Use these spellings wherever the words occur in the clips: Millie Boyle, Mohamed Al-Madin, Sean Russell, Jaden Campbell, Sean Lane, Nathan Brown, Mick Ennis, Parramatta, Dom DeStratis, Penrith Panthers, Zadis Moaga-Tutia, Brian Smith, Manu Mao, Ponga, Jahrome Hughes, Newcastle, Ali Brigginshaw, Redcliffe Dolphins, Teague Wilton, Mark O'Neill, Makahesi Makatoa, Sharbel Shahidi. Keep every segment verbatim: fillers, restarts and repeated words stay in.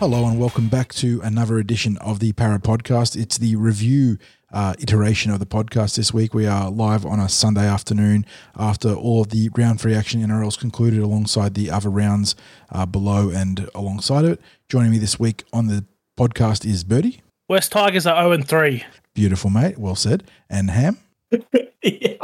Hello and welcome back to another edition of the Para Podcast. It's the review uh, iteration of the podcast this week. We are live on a Sunday afternoon after all of the round three action N R L's concluded alongside the other rounds uh, below and alongside of it. Joining me this week on the podcast is Birdie. West Tigers are zero and three. Beautiful, mate. Well said. And Ham. yeah.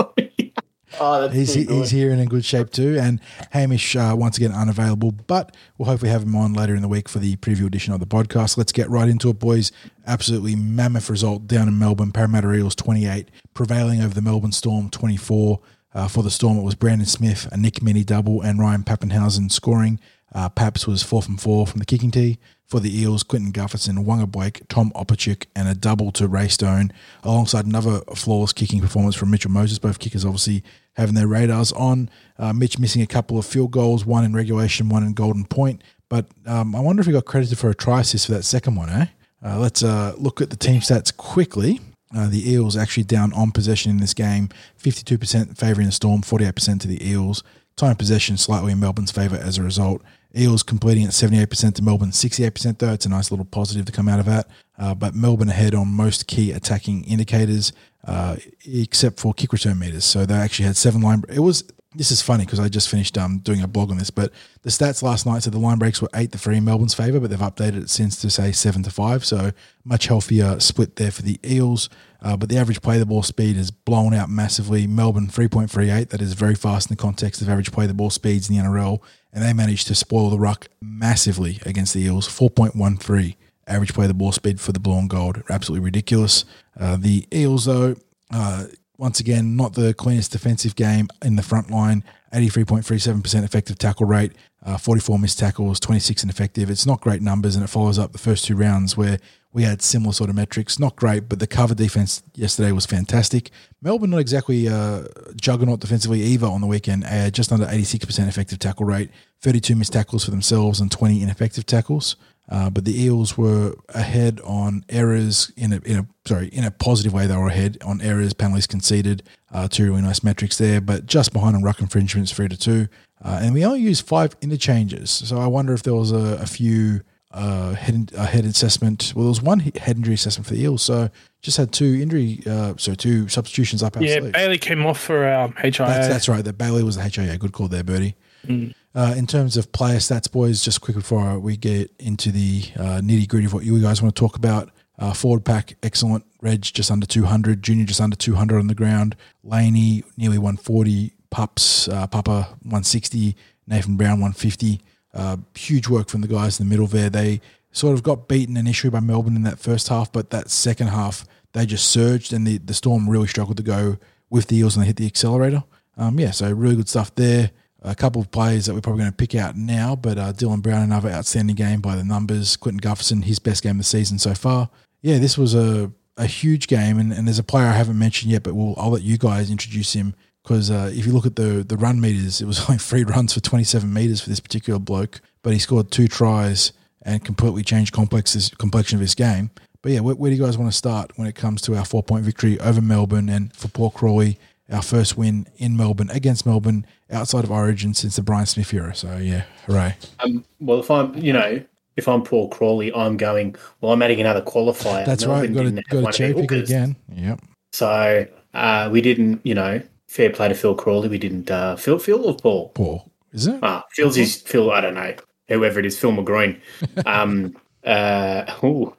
Oh, that's he's, he's here and in good shape too. And Hamish, uh, once again, unavailable, but we'll hopefully have him on later in the week for the preview edition of the podcast. Let's get right into it, boys. Absolutely mammoth result down in Melbourne. Parramatta Eels twenty-eight, prevailing over the Melbourne Storm twenty-four. Uh, for the Storm, it was Brandon Smith, a Nick Minnie double, and Ryan Papenhuyzen scoring. Uh, Paps was four from four from the kicking tee. For the Eels, Quentin Gutherson, Wonga Blake, Tom Opachuk, and a double to Ray Stone, alongside another flawless kicking performance from Mitchell Moses. Both kickers obviously having their radars on. Uh, Mitch missing a couple of field goals, one in regulation, one in golden point. But um, I wonder if he got credited for a try assist for that second one, eh? Uh, let's uh, look at the team stats quickly. Uh, the Eels actually down on possession in this game, fifty-two percent favouring the Storm, forty-eight percent to the Eels. Time possession slightly in Melbourne's favour as a result. Eels completing at seventy-eight percent to Melbourne, sixty-eight percent though. It's a nice little positive to come out of that. Uh, but Melbourne ahead on most key attacking indicators, uh, except for kick return meters. So they actually had seven line. It was this is funny because I just finished um, doing a blog on this, but the stats last night said the line breaks were eight to three in Melbourne's favour, but they've updated it since to say seven to five. So much healthier split there for the Eels. Uh, but the average play the ball speed is blown out massively. Melbourne three point three eight. That is very fast in the context of average play the ball speeds in the N R L. And they managed to spoil the ruck massively against the Eels. four point one three average play the ball speed for the blue and gold. Absolutely ridiculous. Uh, the Eels, though, uh, once again, not the cleanest defensive game in the front line. eighty-three point three seven percent effective tackle rate, uh, forty-four missed tackles, twenty-six ineffective. It's not great numbers, and it follows up the first two rounds where we had similar sort of metrics. Not great, but the cover defense yesterday was fantastic. Melbourne not exactly uh, juggernaut defensively either on the weekend, uh, just under eighty-six percent effective tackle rate, thirty-two missed tackles for themselves and twenty ineffective tackles. Uh, but the Eels were ahead on errors in a, in a sorry in a positive way. They were ahead on errors, penalties conceded, uh, two really nice metrics there, but just behind on ruck infringements, three to two. Uh, and we only used five interchanges, so I wonder if there was a, a few uh, head a head assessment. Well, there was one head injury assessment for the Eels, so just had two injury, uh, so two substitutions up. Our yeah, sleeve. Bailey came off for um, H I A. That's, that's right. That Bailey was the H I A. Good call there, Birdie. Mm. Uh, in terms of player stats, boys, just quick before we get into the uh, nitty-gritty of what you guys want to talk about, uh, forward pack, excellent. Reg, just under two hundred. Junior, just under two hundred on the ground. Laney, nearly one forty. Pups, uh, Papa, one sixty. Nathan Brown, one fifty. Uh, huge work from the guys in the middle there. They sort of got beaten initially by Melbourne in that first half, but that second half, they just surged, and the, the Storm really struggled to go with the Eels, and they hit the accelerator. Um, yeah, so really good stuff there. A couple of players that we're probably going to pick out now, but uh, Dylan Brown, another outstanding game by the numbers. Quentin Gutherson, his best game of the season so far. Yeah, this was a, a huge game, and, and there's a player I haven't mentioned yet, but we'll, I'll let you guys introduce him because uh, if you look at the the run meters, it was only three runs for twenty-seven meters for this particular bloke, but he scored two tries and completely changed complexes, complexion of his game. But yeah, where, where do you guys want to start when it comes to our four-point victory over Melbourne and for Paul Crawley? Our first win in Melbourne against Melbourne outside of Origin since the Brian Smith era. So, yeah, hooray. Um, well, if I'm, you know, if I'm Paul Crawley, I'm going, well, I'm adding another qualifier. That's Melbourne right. We've got a, got a chair pick again. Yep. So, uh, we didn't, you know, fair play to Phil Crawley. We didn't, uh, Phil, Phil or Paul? Paul, is it? Ah, Phil's is, Phil, I don't know, whoever it is, Phil McGroin. um, uh, oh,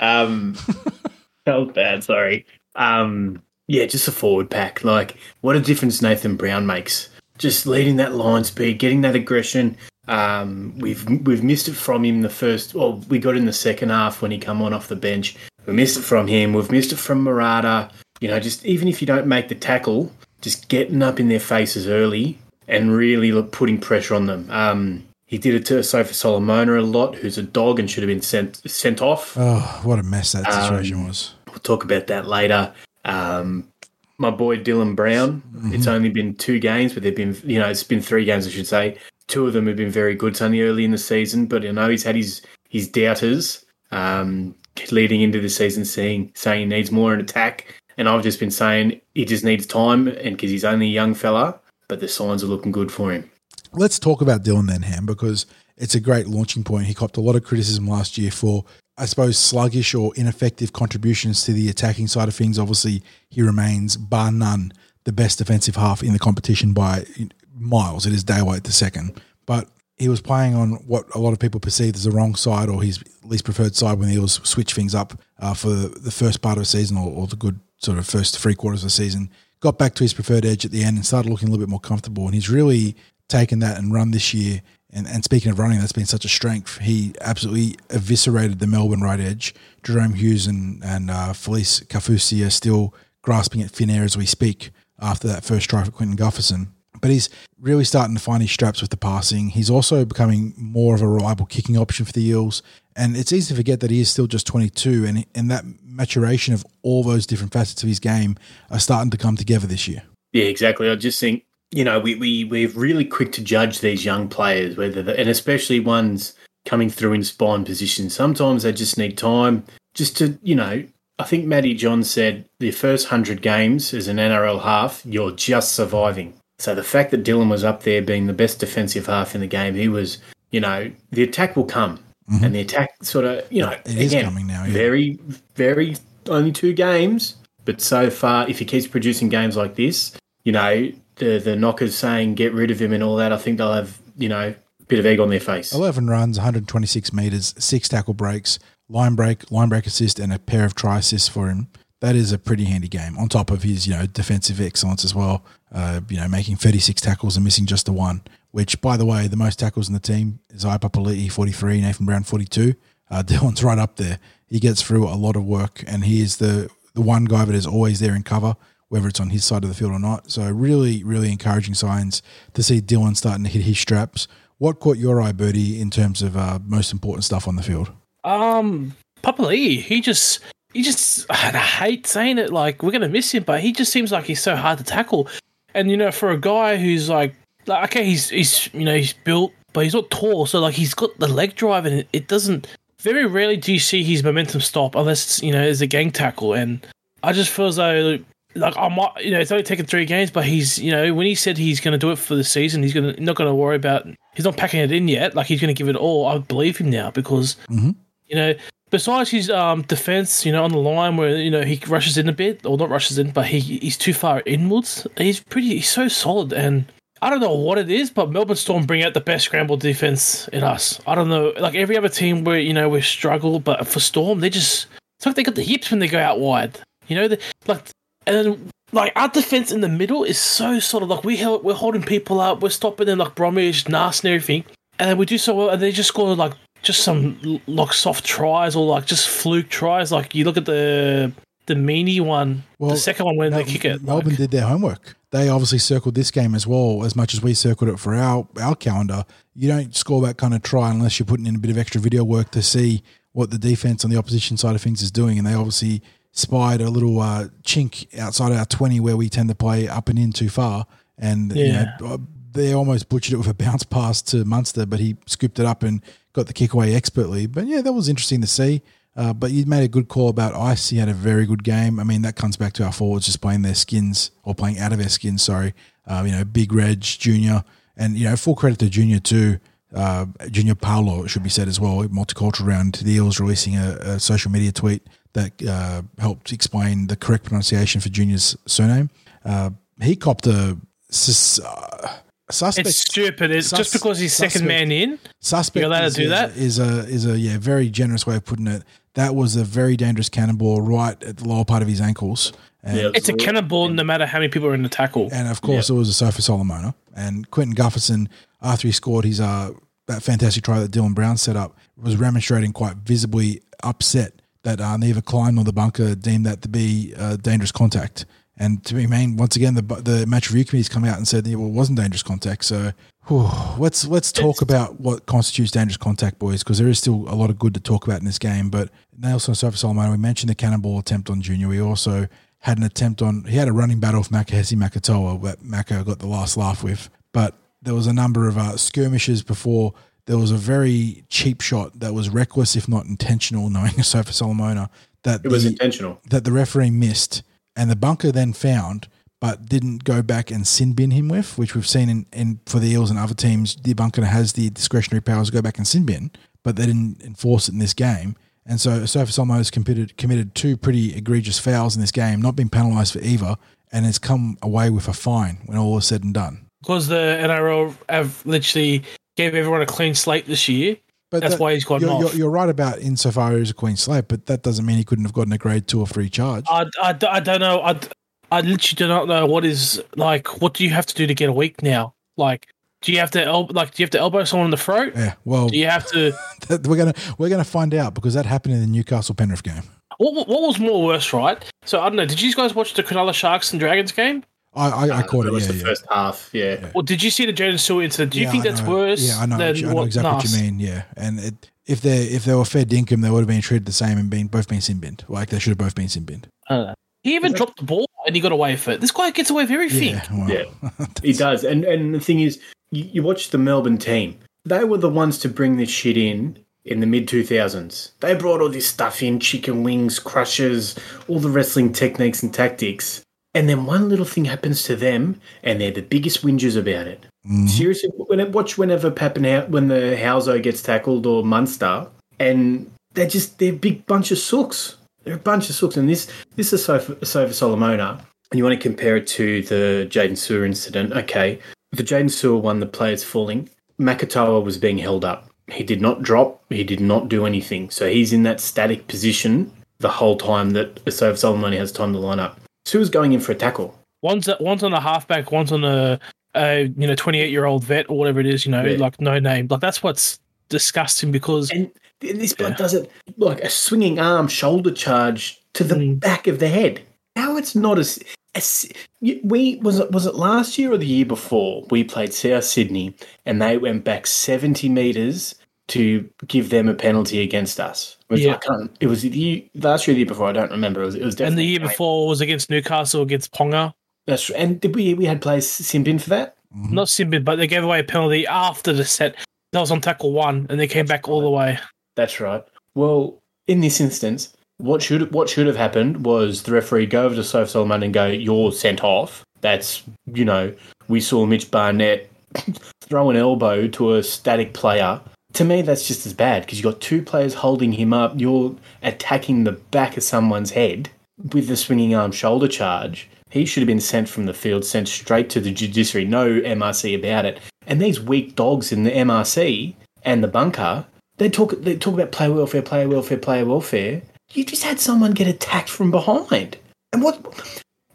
um, that was bad. Sorry. Um, Yeah, just a forward pack. Like, what a difference Nathan Brown makes. Just leading that line speed, getting that aggression. Um, we've we've missed it from him the first. Well, we got in the second half when he come on off the bench. We missed it from him. We've missed it from Murata. You know, just even if you don't make the tackle, just getting up in their faces early and really putting pressure on them. Um, he did it to Asofa Solomona a lot, who's a dog and should have been sent sent off. Oh, what a mess that situation um, was. We'll talk about that later. Um, my boy Dylan Brown, mm-hmm. It's only been two games, but they've been, you know, it's been three games, I should say. Two of them have been very good. It's only early in the season, but I know he's had his, his doubters, um, leading into the season, seeing, saying he needs more in attack. And I've just been saying he just needs time and because he's only a young fella, but the signs are looking good for him. Let's talk about Dylan then, Ham, because it's a great launching point. He copped a lot of criticism last year for, I suppose, sluggish or ineffective contributions to the attacking side of things. Obviously, he remains, bar none, the best defensive half in the competition by miles. It is Daywaite the second. But he was playing on what a lot of people perceived as the wrong side, or his least preferred side, when the Eels switch things up uh, for the first part of the season, or, or the good sort of first three quarters of the season. Got back to his preferred edge at the end and started looking a little bit more comfortable. And he's really taken that and run this year. And, and speaking of running, that's been such a strength. He absolutely eviscerated the Melbourne right edge. Jahrome Hughes and, and uh, Felice Kafusi are still grasping at thin air as we speak after that first try for Quentin Gutherson. But he's really starting to find his straps with the passing. He's also becoming more of a reliable kicking option for the Eels. And it's easy to forget that he is still just twenty-two, and, and that maturation of all those different facets of his game are starting to come together this year. Yeah, exactly. I just think, you know, we, we, we're really quick to judge these young players, whether the, and especially ones coming through in spine positions. Sometimes they just need time just to, you know, I think Matty John said the first one hundred games as an N R L half, you're just surviving. So the fact that Dylan was up there being the best defensive half in the game, he was, you know, the attack will come. Mm-hmm. And the attack sort of, you know, it again, is coming now, yeah. very, very, only two games. But so far, if he keeps producing games like this, you know, the the knockers saying get rid of him and all that, I think they'll have, you know, a bit of egg on their face. eleven runs, one hundred twenty-six metres, six tackle breaks, line break, line break assist, and a pair of try assists for him. That is a pretty handy game on top of his, you know, defensive excellence as well. Uh, you know, making thirty-six tackles and missing just the one, which, by the way, the most tackles in the team is Papali'i, forty-three, Nathan Brown, forty-two. Uh, Dylan's right up there. He gets through a lot of work, and he is the, the one guy that is always there in cover, whether it's on his side of the field or not. So really, really encouraging signs to see Dylan starting to hit his straps. What caught your eye, Birdie, in terms of uh, most important stuff on the field? Um, Papali'i, he just... He just, I hate saying it, like, we're going to miss him, but he just seems like he's so hard to tackle. And, you know, for a guy who's like, like okay, he's, he's you know, he's built, but he's not tall. So, like, he's got the leg drive, and it doesn't, very rarely do you see his momentum stop unless, it's, you know, it's a gang tackle. And I just feel as though, like, I might, you know, it's only taken three games, but he's, you know, when he said he's going to do it for the season, he's gonna not going to worry about, he's not packing it in yet. Like, he's going to give it all. I believe him now because, mm-hmm. you know, besides his um, defense, you know, on the line where, you know, he rushes in a bit, or not rushes in, but he he's too far inwards. He's pretty, he's so solid. And I don't know what it is, but Melbourne Storm bring out the best scramble defense in us. I don't know. Like every other team where, you know, we struggle, but for Storm, they just, it's like they got the hips when they go out wide. You know, they, like, and like our defense in the middle is so solid. Like we held, we're holding people up, we're stopping them like Bromwich, Nast and everything. And then we do so well, and they just score like, just some like soft tries or like just fluke tries. Like you look at the the meanie one, well, the second one when Mel- they kick it. Melbourne like. did their homework. They obviously circled this game as well as much as we circled it for our, our calendar. You don't score that kind of try unless you're putting in a bit of extra video work to see what the defense on the opposition side of things is doing. And they obviously spied a little uh, chink outside our twenty where we tend to play up and in too far. And yeah. you know, they almost butchered it with a bounce pass to Munster, but he scooped it up and got the kick away expertly. But, yeah, that was interesting to see. Uh, but you made a good call about Ice. He had a very good game. I mean, that comes back to our forwards just playing their skins or playing out of their skins, sorry. Uh, you know, Big Reg, Junior. And, you know, full credit to Junior too. Uh, Junior Paolo, it should be said as well. Multicultural round. The Eels releasing a, a social media tweet that uh, helped explain the correct pronunciation for Junior's surname. Uh, he copped a... Uh, Suspect, it's stupid. It's sus- just because he's second suspect, man in. Suspect. You're allowed is, to do that. Is a is a yeah very generous way of putting it. That was a very dangerous cannonball right at the lower part of his ankles. And yeah, it's a cannonball, no matter how many people are in the tackle. And of course, yeah. it was Asofa Solomona and Quentin Gutherson. After he scored his uh that fantastic try that Dylan Brown set up, was remonstrating quite visibly upset that uh, neither Klein nor the bunker deemed that to be uh, dangerous contact. And to me, man, once again, the the match review committee's come out and said, yeah, well, it wasn't dangerous contact. So whew, let's let's talk it's, about what constitutes dangerous contact, boys, because there is still a lot of good to talk about in this game. But Nelson Sofa Solomon, we mentioned the cannonball attempt on Junior. We also had an attempt on – he had a running battle with Makahesi Makatoa, where Mako got the last laugh with. But there was a number of uh, skirmishes before. There was a very cheap shot that was reckless, if not intentional, knowing Asofa Solomona. That it was the, intentional. That the referee missed. And the bunker then found, but didn't go back and sin bin him with, which we've seen in, in for the Eels and other teams. The bunker has the discretionary powers to go back and sin bin, but they didn't enforce it in this game. And so Asofa Solomona has committed, committed two pretty egregious fouls in this game, not been penalised for either, and has come away with a fine when all is said and done. Because the N R L have literally gave everyone a clean slate this year. But that's that, why he's gotten you're, off. You're, you're right about insofar as a clean slate, but that doesn't mean he couldn't have gotten a grade two or three charge. I, I, I don't know. I, I literally do not know what is, like, what do you have to do to get a week now? Like, do you have to el- like? Do you have to elbow someone in the throat? Yeah. Well, do you have to? that, we're gonna we're gonna find out because that happened in the Newcastle Penrith game. What what was more worse, right? So I don't know. Did you guys watch the Cronulla Sharks and Dragons game? I I, uh, I caught it. It was yeah, the yeah. first half. Yeah. yeah. Well, did you see the Jaden Stewart incident? Do you yeah, think I that's know. worse? Yeah, I know. Than I know what, exactly nice. what you mean. Yeah, and it, if they if they were fair dinkum, they would have been treated the same and been both been sin binned. Like they should have both been sin binned. I don't know. He even dropped the ball and he got away with it. This guy gets away with everything. Yeah, well, yeah. he does. And and the thing is, you, you watch the Melbourne team. They were the ones to bring this shit in in the mid two thousands. They brought all this stuff in, chicken wings, crushes, all the wrestling techniques and tactics. And then one little thing happens to them and they're the biggest whingers about it. Mm-hmm. Seriously, when I watch whenever Papenhuyzen, when the Hauso gets tackled or Munster, and they're just, they're a big bunch of sooks. They're a bunch of sooks, and this this is Asofa Solomona, and you want to compare it to the Jaden Sewer incident. Okay, the Jaden Sewer one, the players falling. Makatoa was being held up. He did not drop. He did not do anything. So he's in that static position the whole time that Asofa Solomona has time to line up. Sewer's going in for a tackle. One's one's on a halfback. One's on a, a you know twenty-eight-year-old vet or whatever it is. You know, yeah. like no name. Like that's what's disgusting because. And- This bloke yeah. does it like a swinging arm shoulder charge to the mm. back of the head. How it's not as, as we was it was it last year or the year before we played South Sydney and they went back seventy metres to give them a penalty against us. Which yeah. I can't, it was the year, last year, the year before. I don't remember. It was, it was definitely and the year great. before was against Newcastle against Ponga. That's right. And did we we had players Simbin for that? Mm-hmm. Not Simbin, but they gave away a penalty after the set. That was on tackle one, and they came That's back all right. the way. That's right. Well, in this instance, what should what should have happened was the referee go over to Asofa Solomona and go, "You're sent off." That's, you know, we saw Mitch Barnett throw an elbow to a static player. To me, that's just as bad because you've got two players holding him up. You're attacking the back of someone's head with the swinging arm shoulder charge. He should have been sent from the field, sent straight to the judiciary. No M R C about it. And these weak dogs in the M R C and the bunker... They talk They talk about player welfare, player welfare, player welfare. You just had someone get attacked from behind. And what...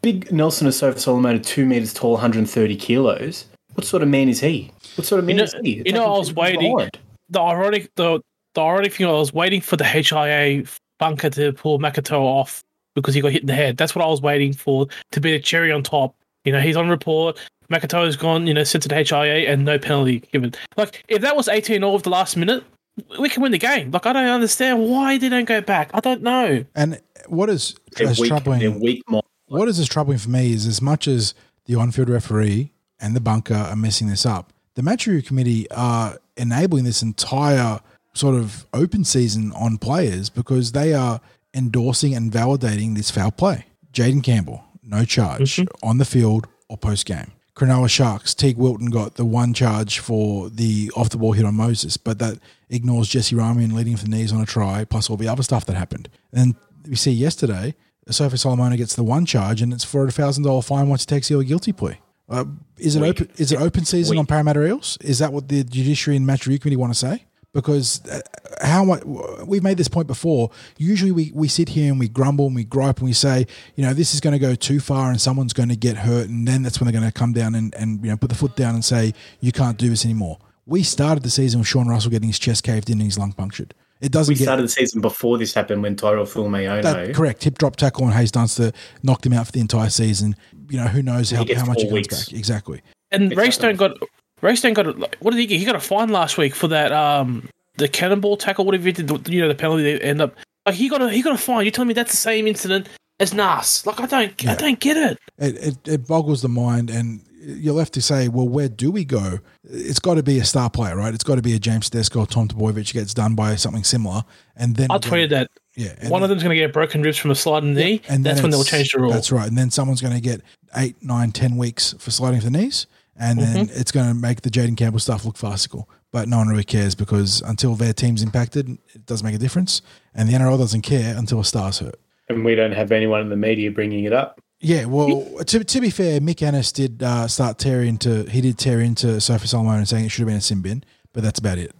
Big Nelson Asofa Solomona, two metres tall, one hundred thirty kilos. What sort of man is he? What sort of man you know, is he? Attacking you know, I was waiting... Behind. The ironic the, the ironic thing, I was waiting for the H I A bunker to pull Makatoa off because he got hit in the head. That's what I was waiting for, to be the cherry on top. You know, he's on report... Makatoa's gone, you know, sent to the H I A and no penalty given. Like, if that was eighteen all of the last minute... We can win the game. Like, I don't understand why they don't go back. I don't know. And what is as weak, troubling? Weak more. What is as troubling for me is as much as the on-field referee and the bunker are messing this up, the match review committee are enabling this entire sort of open season on players because they are endorsing and validating this foul play. Jaden Campbell, no charge mm-hmm. on the field or post game. Cronulla Sharks, Teague Wilton got the one charge for the off-the-ball hit on Moses, but that ignores Jesse Ramian leading for the knees on a try, plus all the other stuff that happened. And we see yesterday, Asofa Solomona gets the one charge, and it's for a one thousand dollars fine once he takes the guilty plea. Uh, is it Weak. open Is it open season Weak. on Parramatta Eels? Is that what the Judiciary and Match Review Committee want to say? Because how much, we've made this point before. Usually we, we sit here and we grumble and we gripe and we say, you know, this is going to go too far and someone's going to get hurt, and then that's when they're going to come down and, and you know, put the foot down and say, you can't do this anymore. We started the season with Sean Russell getting his chest caved in and his lung punctured. It doesn't. We get, started the season before this happened when Tyrell Fulmeono. Correct. Hip drop tackle on Hayes Dunster knocked him out for the entire season. You know, who knows how, how much he comes back. Exactly. And Ray Stone got... Ray Stone got a, what did he get? He got a fine last week for that um the cannonball tackle, whatever he did. You know, the penalty they end up like he got a he got a fine. You're telling me that's the same incident as Nas? Like I don't yeah. I don't get it. It, it. it boggles the mind, and you're left to say, well, where do we go? It's got to be a star player, right? It's got to be a James Tedesco or Tom Trbojevic gets done by something similar, and then I tweeted that. Yeah, one then, of them's going to get broken ribs from a sliding knee, yeah, and that's when they'll change the rule. That's right, and then someone's going to get eight, nine, ten weeks for sliding for the knees, and mm-hmm. then it's going to make the Jaden Campbell stuff look farcical. But no one really cares because until their team's impacted, it doesn't make a difference, and the N R L doesn't care until a star's hurt. And we don't have anyone in the media bringing it up. Yeah, well, to to be fair, Mick Ennis did uh, start tear into he did tear into Asofa Solomona and saying it should have been a sin bin, but that's about it.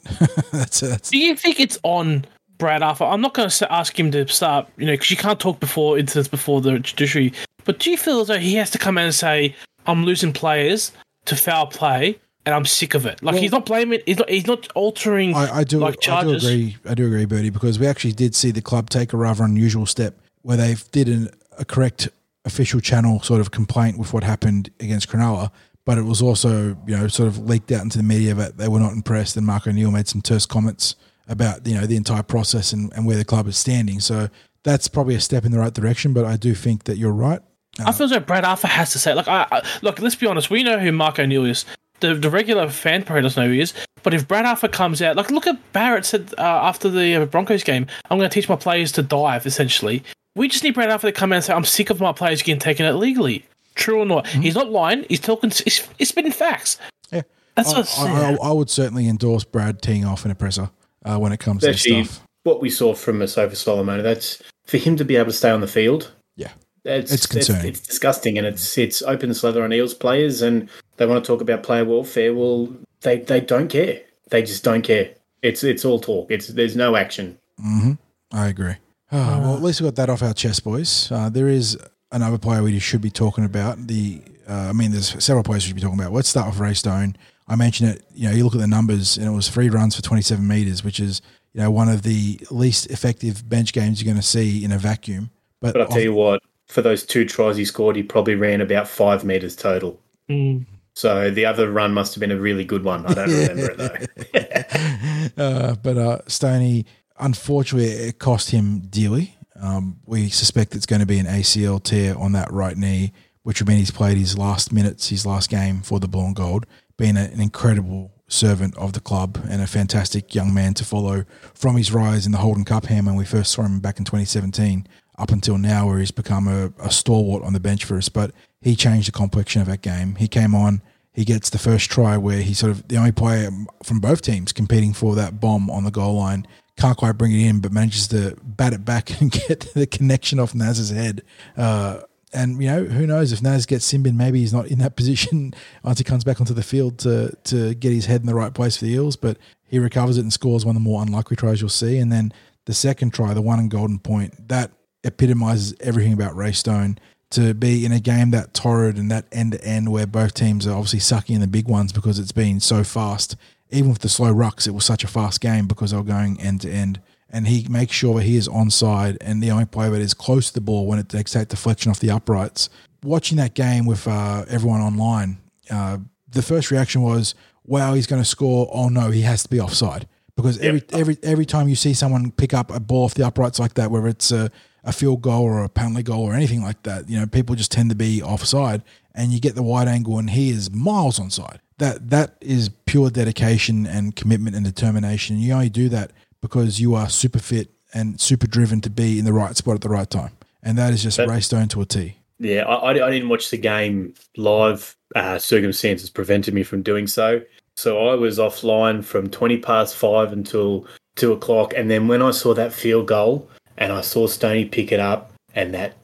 that's, that's Do you think it's on Brad Arthur? I'm not going to ask him to start, you know, because you can't talk before incidents before the judiciary. But do you feel as though he has to come out and say, "I'm losing players to foul play, and I'm sick of it"? Like well, he's not blaming, he's not he's not altering. I, I do, like, charges. I do agree, I do agree, Bertie, because we actually did see the club take a rather unusual step where they did an, a correct. official channel sort of complaint with what happened against Cronulla, but it was also, you know, sort of leaked out into the media that they were not impressed, and Mark O'Neill made some terse comments about, you know, the entire process and, and where the club is standing. So that's probably a step in the right direction, but I do think that you're right. Uh, I feel as though Brad Arthur has to say, like, I, I, look, let's be honest, we know who Mark O'Neill is. The, the regular fan probably doesn't know who he is, but if Brad Arthur comes out, like, look at Barrett said uh, after the Broncos game, I'm going to teach my players to dive, essentially. We just need Brad Arthur to come out and say, I'm sick of my players getting taken out legally. True or not? Mm-hmm. He's not lying. He's talking. He's, he's spitting facts. Yeah, that's I, what I, I, I would certainly endorse Brad teeing off an oppressor uh, when it comes Especially to stuff. What we saw from Asofa Solomona, that's for him to be able to stay on the field. Yeah, it's, it's concerning. It's, it's disgusting, and it's it's open slather on Eels players, and they want to talk about player welfare. Well, they they don't care. They just don't care. It's it's all talk. It's there's no action. Mm-hmm. I agree. Oh, well, at least we got that off our chest, boys. Uh, there is another player we should be talking about. The, uh, I mean, there's several players we should be talking about. Let's start with Ray Stone. I mentioned it. You know, you look at the numbers, and it was three runs for twenty-seven meters, which is, you know, one of the least effective bench games you're going to see in a vacuum. But, but I'll off- tell you what, for those two tries he scored, he probably ran about five meters total. Mm. So the other run must have been a really good one. I don't remember it though. uh, but uh, Stoney. Unfortunately, it cost him dearly. Um, we suspect it's going to be an A C L tear on that right knee, which would mean he's played his last minutes, his last game for the Blue and Gold, being a, an incredible servant of the club and a fantastic young man to follow from his rise in the Holden Cup hand when we first saw him back in twenty seventeen up until now, where he's become a, a stalwart on the bench for us. But he changed the complexion of that game. He came on. He gets the first try where he sort of the only player from both teams competing for that bomb on the goal line. Can't quite bring it in, but manages to bat it back and get the connection off Naz's head. Uh, and, you know, who knows? If Naz gets sin bin, maybe he's not in that position once he comes back onto the field to to get his head in the right place for the Eels, but he recovers it and scores one of the more unlikely tries you'll see. And then the second try, the one in Golden Point, that epitomizes everything about Ray Stone. To be in a game that torrid and that end-to-end where both teams are obviously sucking in the big ones because it's been so fast. Even with the slow rucks, it was such a fast game because they were going end-to-end. And he makes sure that he is onside and the only player that is close to the ball when it takes that deflection off the uprights. Watching that game with uh, everyone online, uh, the first reaction was, wow, he's going to score. Oh, no, he has to be offside. Because every yep. every every time you see someone pick up a ball off the uprights like that, whether it's a, a field goal or a penalty goal or anything like that, you know, people just tend to be offside. And you get the wide angle and he is miles onside. That that is pure dedication and commitment and determination. You only do that because you are super fit and super driven to be in the right spot at the right time. And that is just that, Ray Stone to a T. Yeah, I, I didn't watch the game live. Uh, circumstances prevented me from doing so. So I was offline from twenty past five until two o'clock. And then when I saw that field goal and I saw Stoney pick it up and that,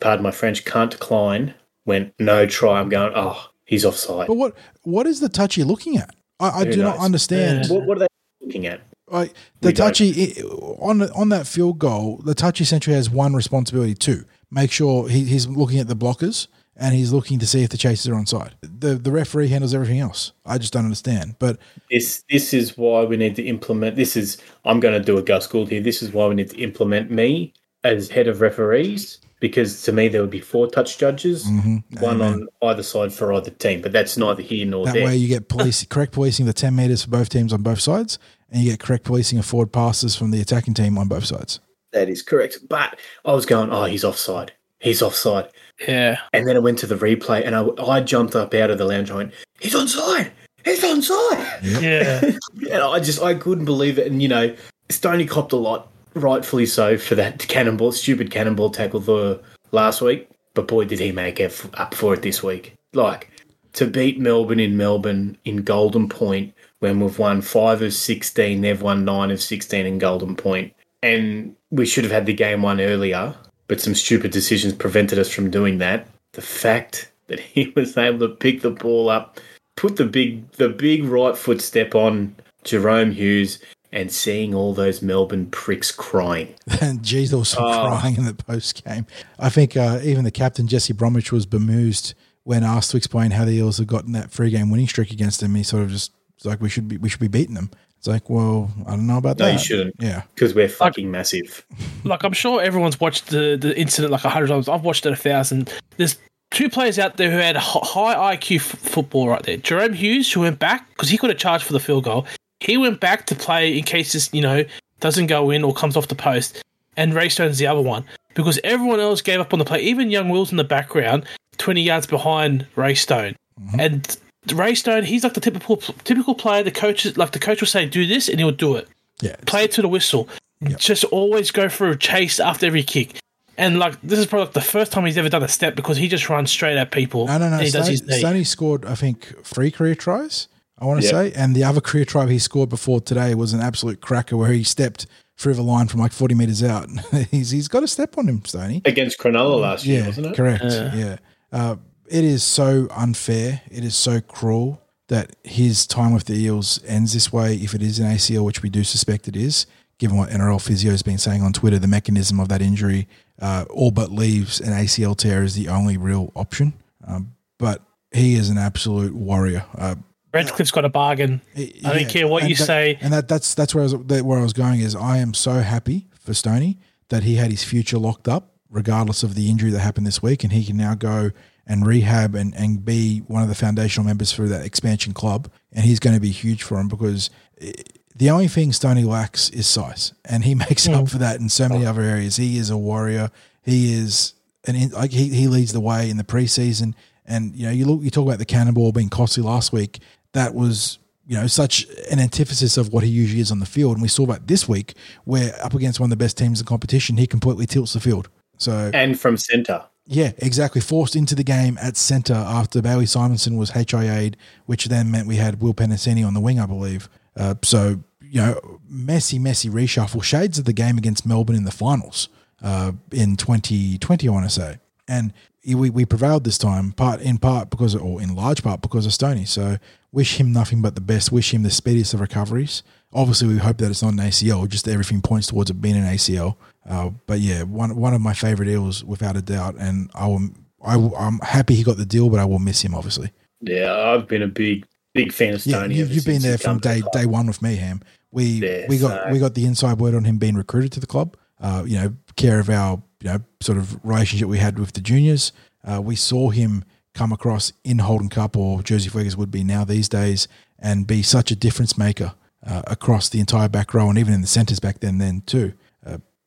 pardon my French, can't decline, went no try, I'm going, oh, he's offside. But what what is the touchy looking at? I, I do knows? not understand. Yeah. What, what are they looking at? Like the we touchy don't. on on that field goal, the touchy essentially has one responsibility too. Make sure he, he's looking at the blockers and he's looking to see if the chasers are onside. The the referee handles everything else. I just don't understand. But this this is why we need to implement. This is I'm going to do a Gus Gould here. This is why we need to implement me as head of referees. Because to me, there would be four touch judges, mm-hmm. one Amen. on either side for either team, but that's neither here nor that there. That way you get police, correct policing the ten metres for both teams on both sides, and you get correct policing of forward passes from the attacking team on both sides. That is correct. But I was going, oh, he's offside. He's offside. Yeah. And then I went to the replay, and I, I jumped up out of the lounge and went, he's onside. He's onside. Yep. Yeah. And I just, I couldn't believe it. And, you know, Stoney copped a lot. Rightfully so for that cannonball, stupid cannonball tackle the last week. but boy, did he make up for it this week. Like, to beat Melbourne in Melbourne in Golden Point when we've won five of sixteen, they've won nine of sixteen in Golden Point. And we should have had the game won earlier, but some stupid decisions prevented us from doing that. The fact that he was able to pick the ball up, put the big the big right foot step on Jahrome Hughes, and seeing all those Melbourne pricks crying. And Jesus oh. crying in the post-game. I think uh, even the captain, Jesse Bromwich, was bemused when asked to explain how the Eels had gotten that three-game winning streak against him. He sort of just was like, we should be we should be beating them. It's like, well, I don't know about no, that. No, you shouldn't. Yeah. Because we're fucking like, massive. Like, I'm sure everyone's watched the, the incident like a hundred times. I've watched it a thousand. There's two players out there who had high I Q f- football right there. Jahrome Hughes, who went back, because he could have charged for the field goal. He went back to play in case this, you know, doesn't go in or comes off the post. And Ray Stone's the other one. Because everyone else gave up on the play. Even young Will's in the background, twenty yards behind Ray Stone. Mm-hmm. And Ray Stone, he's like the typical typical player. The coaches, like the coach will say, do this, and he'll do it. Yeah, play it to the whistle. Yep. Just always go for a chase after every kick. And like this is probably like the first time he's ever done a step because he just runs straight at people. No, no, no. Stoney scored, I think, three career tries, I want to yep. say. And the other career try he scored before today was an absolute cracker where he stepped through the line from like forty metres out. he's He's got a step on him, Stoney. Against Cronulla last year, yeah, wasn't it? Correct, uh. yeah. Uh, It is so unfair. It is so cruel that his time with the Eels ends this way. If it is an A C L, which we do suspect it is, given what N R L Physio has been saying on Twitter, the mechanism of that injury uh, all but leaves an A C L tear is the only real option. Um, but he is an absolute warrior. Uh, Redcliffe's got a bargain. It, I don't yeah, care what you that, say. And that, that's that's where I was that, where I was going is I am so happy for Stoney that he had his future locked up regardless of the injury that happened this week, and he can now go and rehab and, and be one of the foundational members for that expansion club. And he's going to be huge for him because it, the only thing Stoney lacks is size. And he makes mm. up for that in so many other areas. He is a warrior. He is an like he, he leads the way in the preseason. And you know, you look you talk about the cannonball being costly last week. That was, you know, such an antithesis of what he usually is on the field. And we saw that this week where up against one of the best teams in competition, he completely tilts the field. So and from centre. Yeah, exactly. Forced into the game at centre after Bailey Simonsen was H I A'd, which then meant we had Will Penasini on the wing, I believe. Uh, so, you know, messy, messy reshuffle. Shades of the game against Melbourne in the finals uh, in twenty twenty, I want to say. And we, we prevailed this time, part in part because, of, or in large part because of Stoney. So wish him nothing but the best. Wish him the speediest of recoveries. Obviously, we hope that it's not an A C L. Just everything points towards it being an A C L. Uh, but yeah, one one of my favourite Eels without a doubt, and I will, I will, I'm happy he got the deal, but I will miss him obviously. Yeah, I've been a big big fan of Stoney. Yeah, you, you've been there from day day one with me, Ham. We yeah, we got so. we got the inside word on him being recruited to the club. Uh, you know, care of our you know sort of relationship we had with the juniors. Uh, we saw him come across in Holden Cup or Jersey Fleggers would be now these days, and be such a difference maker uh, across the entire back row and even in the centres back then then too.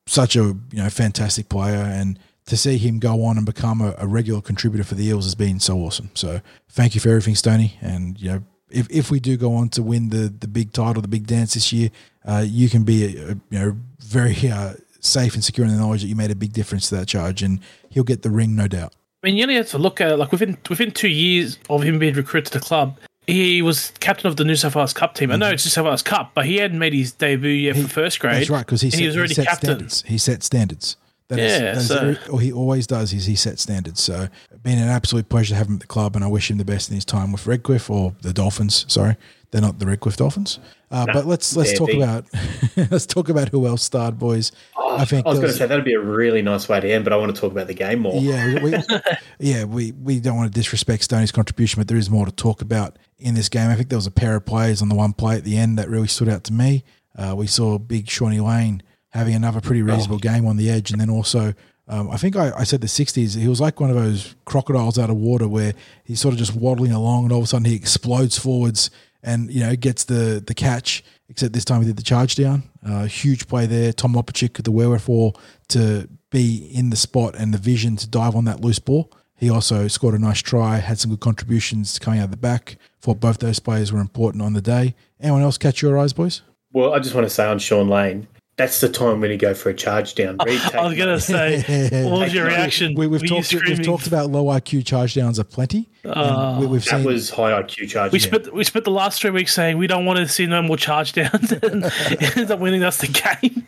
Such a you know fantastic player, and to see him go on and become a, a regular contributor for the Eels has been so awesome. So thank you for everything, Stoney. And you know if, if we do go on to win the the big title, the big dance this year, uh, you can be a, a, you know very uh, safe and secure in the knowledge that you made a big difference to that charge, and he'll get the ring, no doubt. I mean, you only have to look at it, like within within two years of him being recruited to the club. He was captain of the New South Wales Cup team. I know it's New South Wales Cup, but he hadn't made his debut yet he, for first grade. That's right, because he, he was already he set captain. Standards. He set standards. That yeah, is, that is so. every, or he always does. Is he set standards? So, it's been an absolute pleasure to have him at the club, and I wish him the best in his time with Redcliffe or the Dolphins. Sorry, they're not the Redcliffe Dolphins. Uh, nah, but let's let's talk big. about let's talk about who else starred, boys. Oh, I think I was going to say that'd be a really nice way to end, but I want to talk about the game more. Yeah, we, yeah, we we don't want to disrespect Stoney's contribution, but there is more to talk about in this game. I think there was a pair of players on the one play at the end that really stood out to me. Uh, we saw big Shawnee Lane having another pretty reasonable oh. game on the edge, and then also um, I think I, I said the sixties. He was like one of those crocodiles out of water where he's sort of just waddling along, and all of a sudden he explodes forwards and you know gets the the catch. Except this time he did the charge down. Uh, huge play there. Tom Opachuk with the wherewithal to be in the spot and the vision to dive on that loose ball. He also scored a nice try, had some good contributions coming out of the back. Thought both those players were important on the day. Anyone else catch your eyes, boys? Well, I just want to say on Sean Lane, that's the time when you go for a charge down. Reid, I was going to say, what was your reaction? We, we've, talked, you we've talked about low I Q charge downs aplenty. Uh, we, we've that seen, was high I Q charge we down. Spent, we spent the last three weeks saying we don't want to see no more charge downs and ended up winning us the game.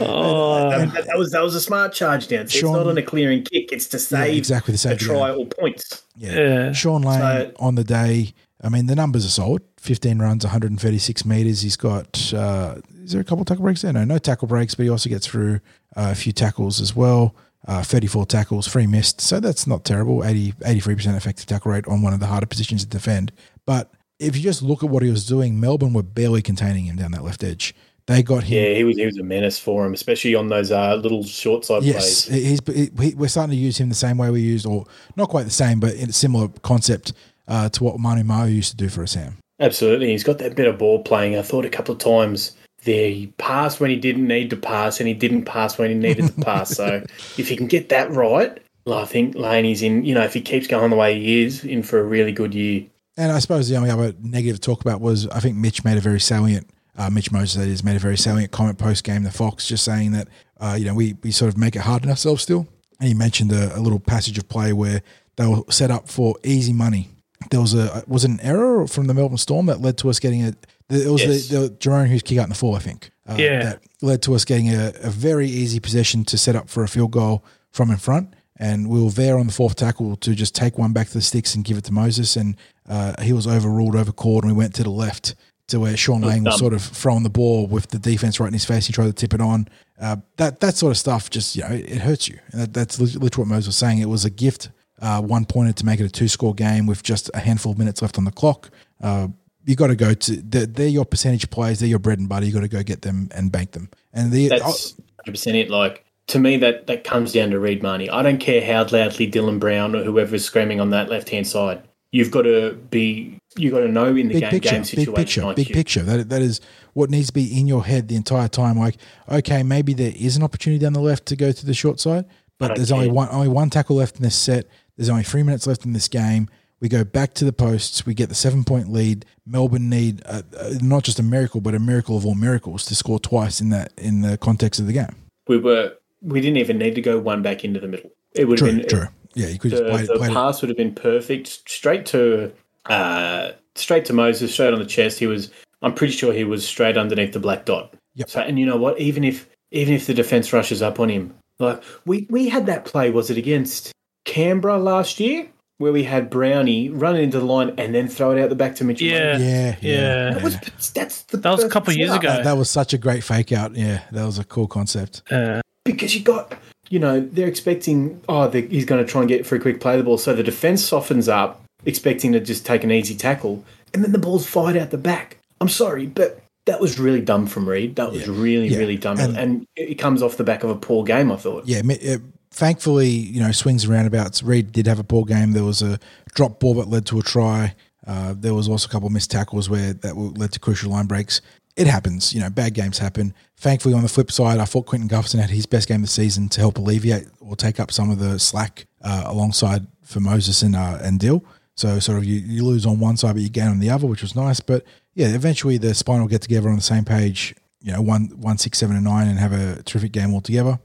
Oh. that, that, that was that was a smart charge down. So Sean, it's not on a clearing kick. It's to save yeah, exactly the same a try or points. Yeah. yeah. Sean Lane so, on the day, I mean, the numbers are solid. fifteen runs, one hundred thirty-six metres. He's got uh, – is there a couple of tackle breaks there? No, no tackle breaks, but he also gets through uh, a few tackles as well. Uh, thirty-four tackles, three missed. So that's not terrible, eighty, eighty-three percent effective tackle rate on one of the harder positions to defend. But if you just look at what he was doing, Melbourne were barely containing him down that left edge. They got him. Yeah, he was he was a menace for him, especially on those uh, little short side yes, plays. Yes, he, we're starting to use him the same way we used, or not quite the same, but in a similar concept uh, to what Manu Mao used to do for us, Sam. Absolutely. He's got that bit of ball playing. I thought a couple of times there he passed when he didn't need to pass and he didn't pass when he needed to pass. So if he can get that right, well, I think Laney's in, you know, if he keeps going the way he is, in for a really good year. And I suppose the only other negative to talk about was I think Mitch made a very salient Uh, Mitch Moses, that is, made a very salient comment post-game to Fox, just saying that, uh, you know, we, we sort of make it hard on ourselves still. And he mentioned a, a little passage of play where they were set up for easy money. There was a was it an error from the Melbourne Storm that led to us getting a – it was yes. the, the Jahrome Hughes kick out in the fall, I think. Uh, yeah. That led to us getting a, a very easy possession to set up for a field goal from in front. And we were there on the fourth tackle to just take one back to the sticks and give it to Moses. And uh, he was overruled, overcalled, and we went to the left to where Sean Lane was sort of throwing the ball with the defense right in his face. He tried to tip it on. Uh, that that sort of stuff just, you know, it, it hurts you. And that, that's literally what Moses was saying. It was a gift, uh, one-pointer to make it a two-score game with just a handful of minutes left on the clock. Uh, you got to go to they're, – they're your percentage plays. They're your bread and butter. You got to go get them and bank them. And the, That's oh, one hundred percent it. Like, to me, that, that comes down to Reid Marnie. I don't care how loudly Dylan Brown or whoever is screaming on that left-hand side. You've got to be – you got to know in the big game, picture, game situation. Big picture, like big you. picture. That, that is what needs to be in your head the entire time. Like, okay, maybe there is an opportunity down the left to go to the short side, but there's care. only one only one tackle left in this set. There's only three minutes left in this game. We go back to the posts. We get the seven-point lead. Melbourne need uh, uh, not just a miracle, but a miracle of all miracles to score twice in that in the context of the game. We were we didn't even need to go one back into the middle. It would true, have been true. Yeah, you could the, just play, the play pass it. would have been perfect straight to. Uh, straight to Moses, straight on the chest. He was, I'm pretty sure he was straight underneath the black dot. Yep. So, and you know what? Even if even if the defence rushes up on him, like we, we had that play. Was it against Canberra last year where we had Brownie run into the line and then throw it out the back to Mitchell? Yeah, yeah, yeah. That was that's the that was a couple of years ago. That, that was such a great fake out. Yeah, that was a cool concept. Uh, because you got, you know, they're expecting. Oh, the, he's going to try and get for a quick play the ball. So the defence softens up, expecting to just take an easy tackle, and then the ball's fired out the back. I'm sorry, but that was really dumb from Reid. That was yeah. really, yeah. really dumb. And, and it comes off the back of a poor game, I thought. Yeah, it, thankfully, you know, swings and roundabouts. Reid did have a poor game. There was a drop ball that led to a try. Uh, there was also a couple of missed tackles where that led to crucial line breaks. It happens. You know, bad games happen. Thankfully, on the flip side, I thought Quentin Gutherson had his best game of the season to help alleviate or take up some of the slack uh, alongside for Moses and, uh, and Dill. So sort of you, you lose on one side, but you gain on the other, which was nice. But, yeah, eventually the spine will get together on the same page, you know, one, one, six, seven, and nine, and have a terrific game altogether.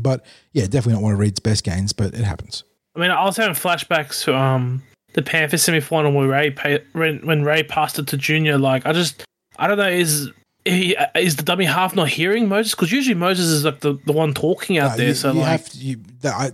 But, yeah, definitely not one of Reid's best games, but it happens. I mean, I was having flashbacks to um, the Panthers semi-final when Ray, pay, when Ray passed it to Junior. Like, I just – I don't know, is he, is the dummy half not hearing Moses? Because usually Moses is, like, the, the one talking out no, there. You, so, you like, have to, you, the, I,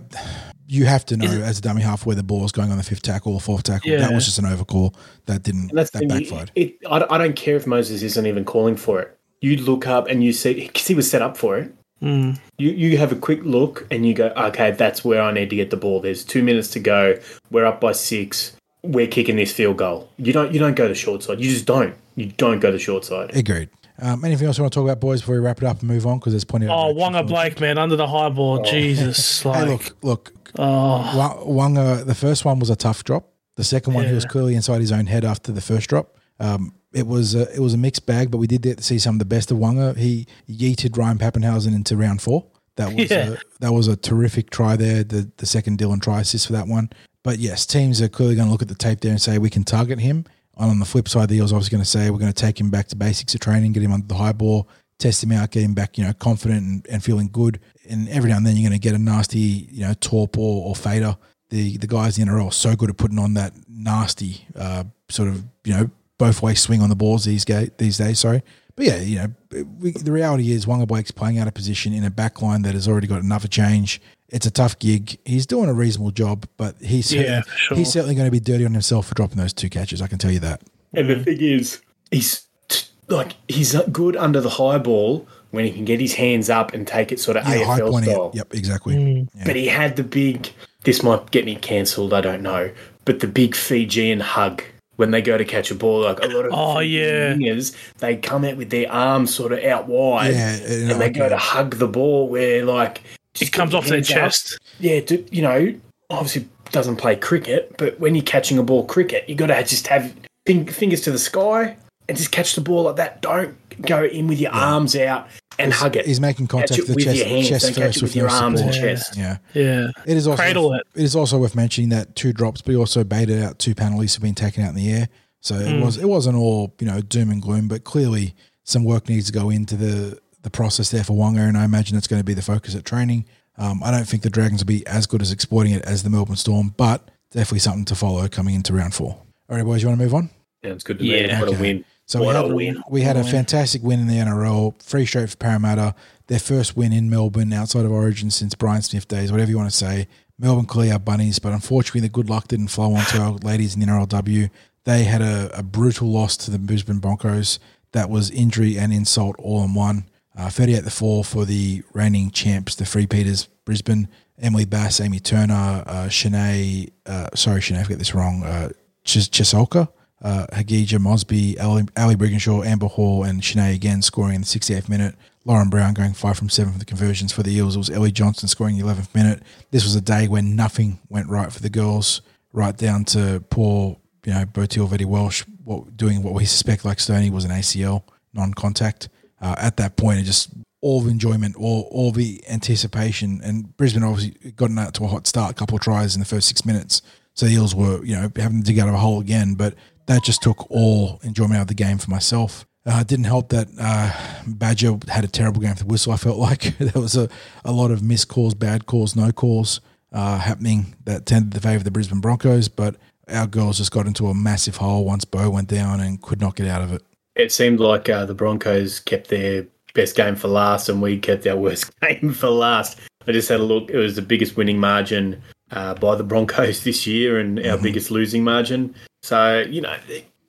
You have to know it, as a dummy half where the ball is going on the fifth tackle or fourth tackle. Yeah. That was just an overcall. That didn't – that backfired. It, it, I, I don't care if Moses isn't even calling for it. You look up and you see – because he was set up for it. Mm. You you have a quick look and you go, okay, that's where I need to get the ball. There's two minutes to go. We're up by six. We're kicking this field goal. You don't you don't go to the short side. You just don't. You don't go to the short side. Agreed. Um, anything else you want to talk about, boys, before we wrap it up and move on? Because there's plenty of – Oh, Wonga Blake, man, under the high ball. Oh. Jesus. Like, hey, look, look. Oh. Wonga, the first one was a tough drop. The second one, yeah. he was clearly inside his own head after the first drop. Um, it was a, it was a mixed bag, but we did get to see some of the best of Wonga. He yeeted Ryan Papenhuyzen into round four. That was yeah. a, that was a terrific try there, the, the second Dylan try assist for that one. But, yes, teams are clearly going to look at the tape there and say we can target him. And on the flip side, the Eels obviously going to say we're going to take him back to basics of training, get him under the high ball, testing him out, getting him back, you know, confident and, and feeling good. And every now and then you're going to get a nasty, you know, torpor or fader. The the guys in the N R L are so good at putting on that nasty uh, sort of, you know, both way swing on the balls these ga- these days, sorry. But yeah, you know, we, the reality is Wonga Blake's playing out of position in a back line that has already got enough of change. It's a tough gig. He's doing a reasonable job, but he's yeah, certainly, sure. he's certainly going to be dirty on himself for dropping those two catches, I can tell you that. And the thing is, he's t- like he's good under the high ball when he can get his hands up and take it sort of yeah, A F L style. Yep, exactly. Mm. Yeah. But he had the big, this might get me cancelled, I don't know, but the big Fijian hug when they go to catch a ball. Like a lot of oh, yeah. singers, they come out with their arms sort of out wide yeah, and, and they go to hug the ball where like – it comes off their chest. Up. Yeah, do, you know, obviously doesn't play cricket, but when you're catching a ball cricket, you got to just have fing- fingers to the sky and just catch the ball like that. Don't go in with your yeah. arms out and he's, hug it. He's making contact with the chest, hands, chest first catch it with your arms support. and chest. Yeah. yeah. yeah. It is also Cradle it. it is also worth mentioning that two drops, but he also baited out two penalties have been taken out in the air. So mm. it was it wasn't all, you know, doom and gloom, but clearly some work needs to go into the the process there for Wonga, and I imagine it's going to be the focus at training. Um, I don't think the Dragons will be as good as exploiting it as the Melbourne Storm, but definitely something to follow coming into round four. All right, boys, you want to move on? Yeah, it's good to yeah. move on. What a win. So what we had, a win. We had a, a fantastic win in the N R L, free straight for Parramatta, their first win in Melbourne outside of Origin since Brian Smith days, whatever you want to say. Melbourne clearly are bunnies, but unfortunately the good luck didn't flow on to our ladies in the N R L W. They had a, a brutal loss to the Brisbane Broncos. That was injury and insult all in one. Uh, thirty-eight to four for the reigning champs, the Free Peters, Brisbane. Emily Bass, Amy Turner, uh, Shanae, uh, sorry, Shanae, I forget this wrong, uh, Chis- Chisolka, uh, Hagija Mosby, Ali, Ali Brigginshaw, Amber Hall, and Shanae again scoring in the sixty-eighth minute. Lauren Brown going five from seven for the conversions for the Eels. It was Ellie Johnson scoring the eleventh minute. This was a day when nothing went right for the girls, right down to poor, you know, Bertil Vetti Welsh what, doing what we suspect, like Stoney, was an A C L, non-contact. Uh, at that point, it just all the enjoyment, all all the anticipation, and Brisbane obviously gotten out to a hot start, a couple of tries in the first six minutes. So the Eels were, you know, having to dig out of a hole again, but that just took all enjoyment out of the game for myself. Uh, it didn't help that uh, Badger had a terrible game for the whistle, I felt like. There was a, a lot of missed calls, bad calls, no calls uh, happening that tended to favour the Brisbane Broncos, but our girls just got into a massive hole once Bo went down and could not get out of it. It seemed like uh, the Broncos kept their best game for last and we kept our worst game for last. I just had a look. It was the biggest winning margin uh, by the Broncos this year and our mm-hmm. biggest losing margin. So, you know,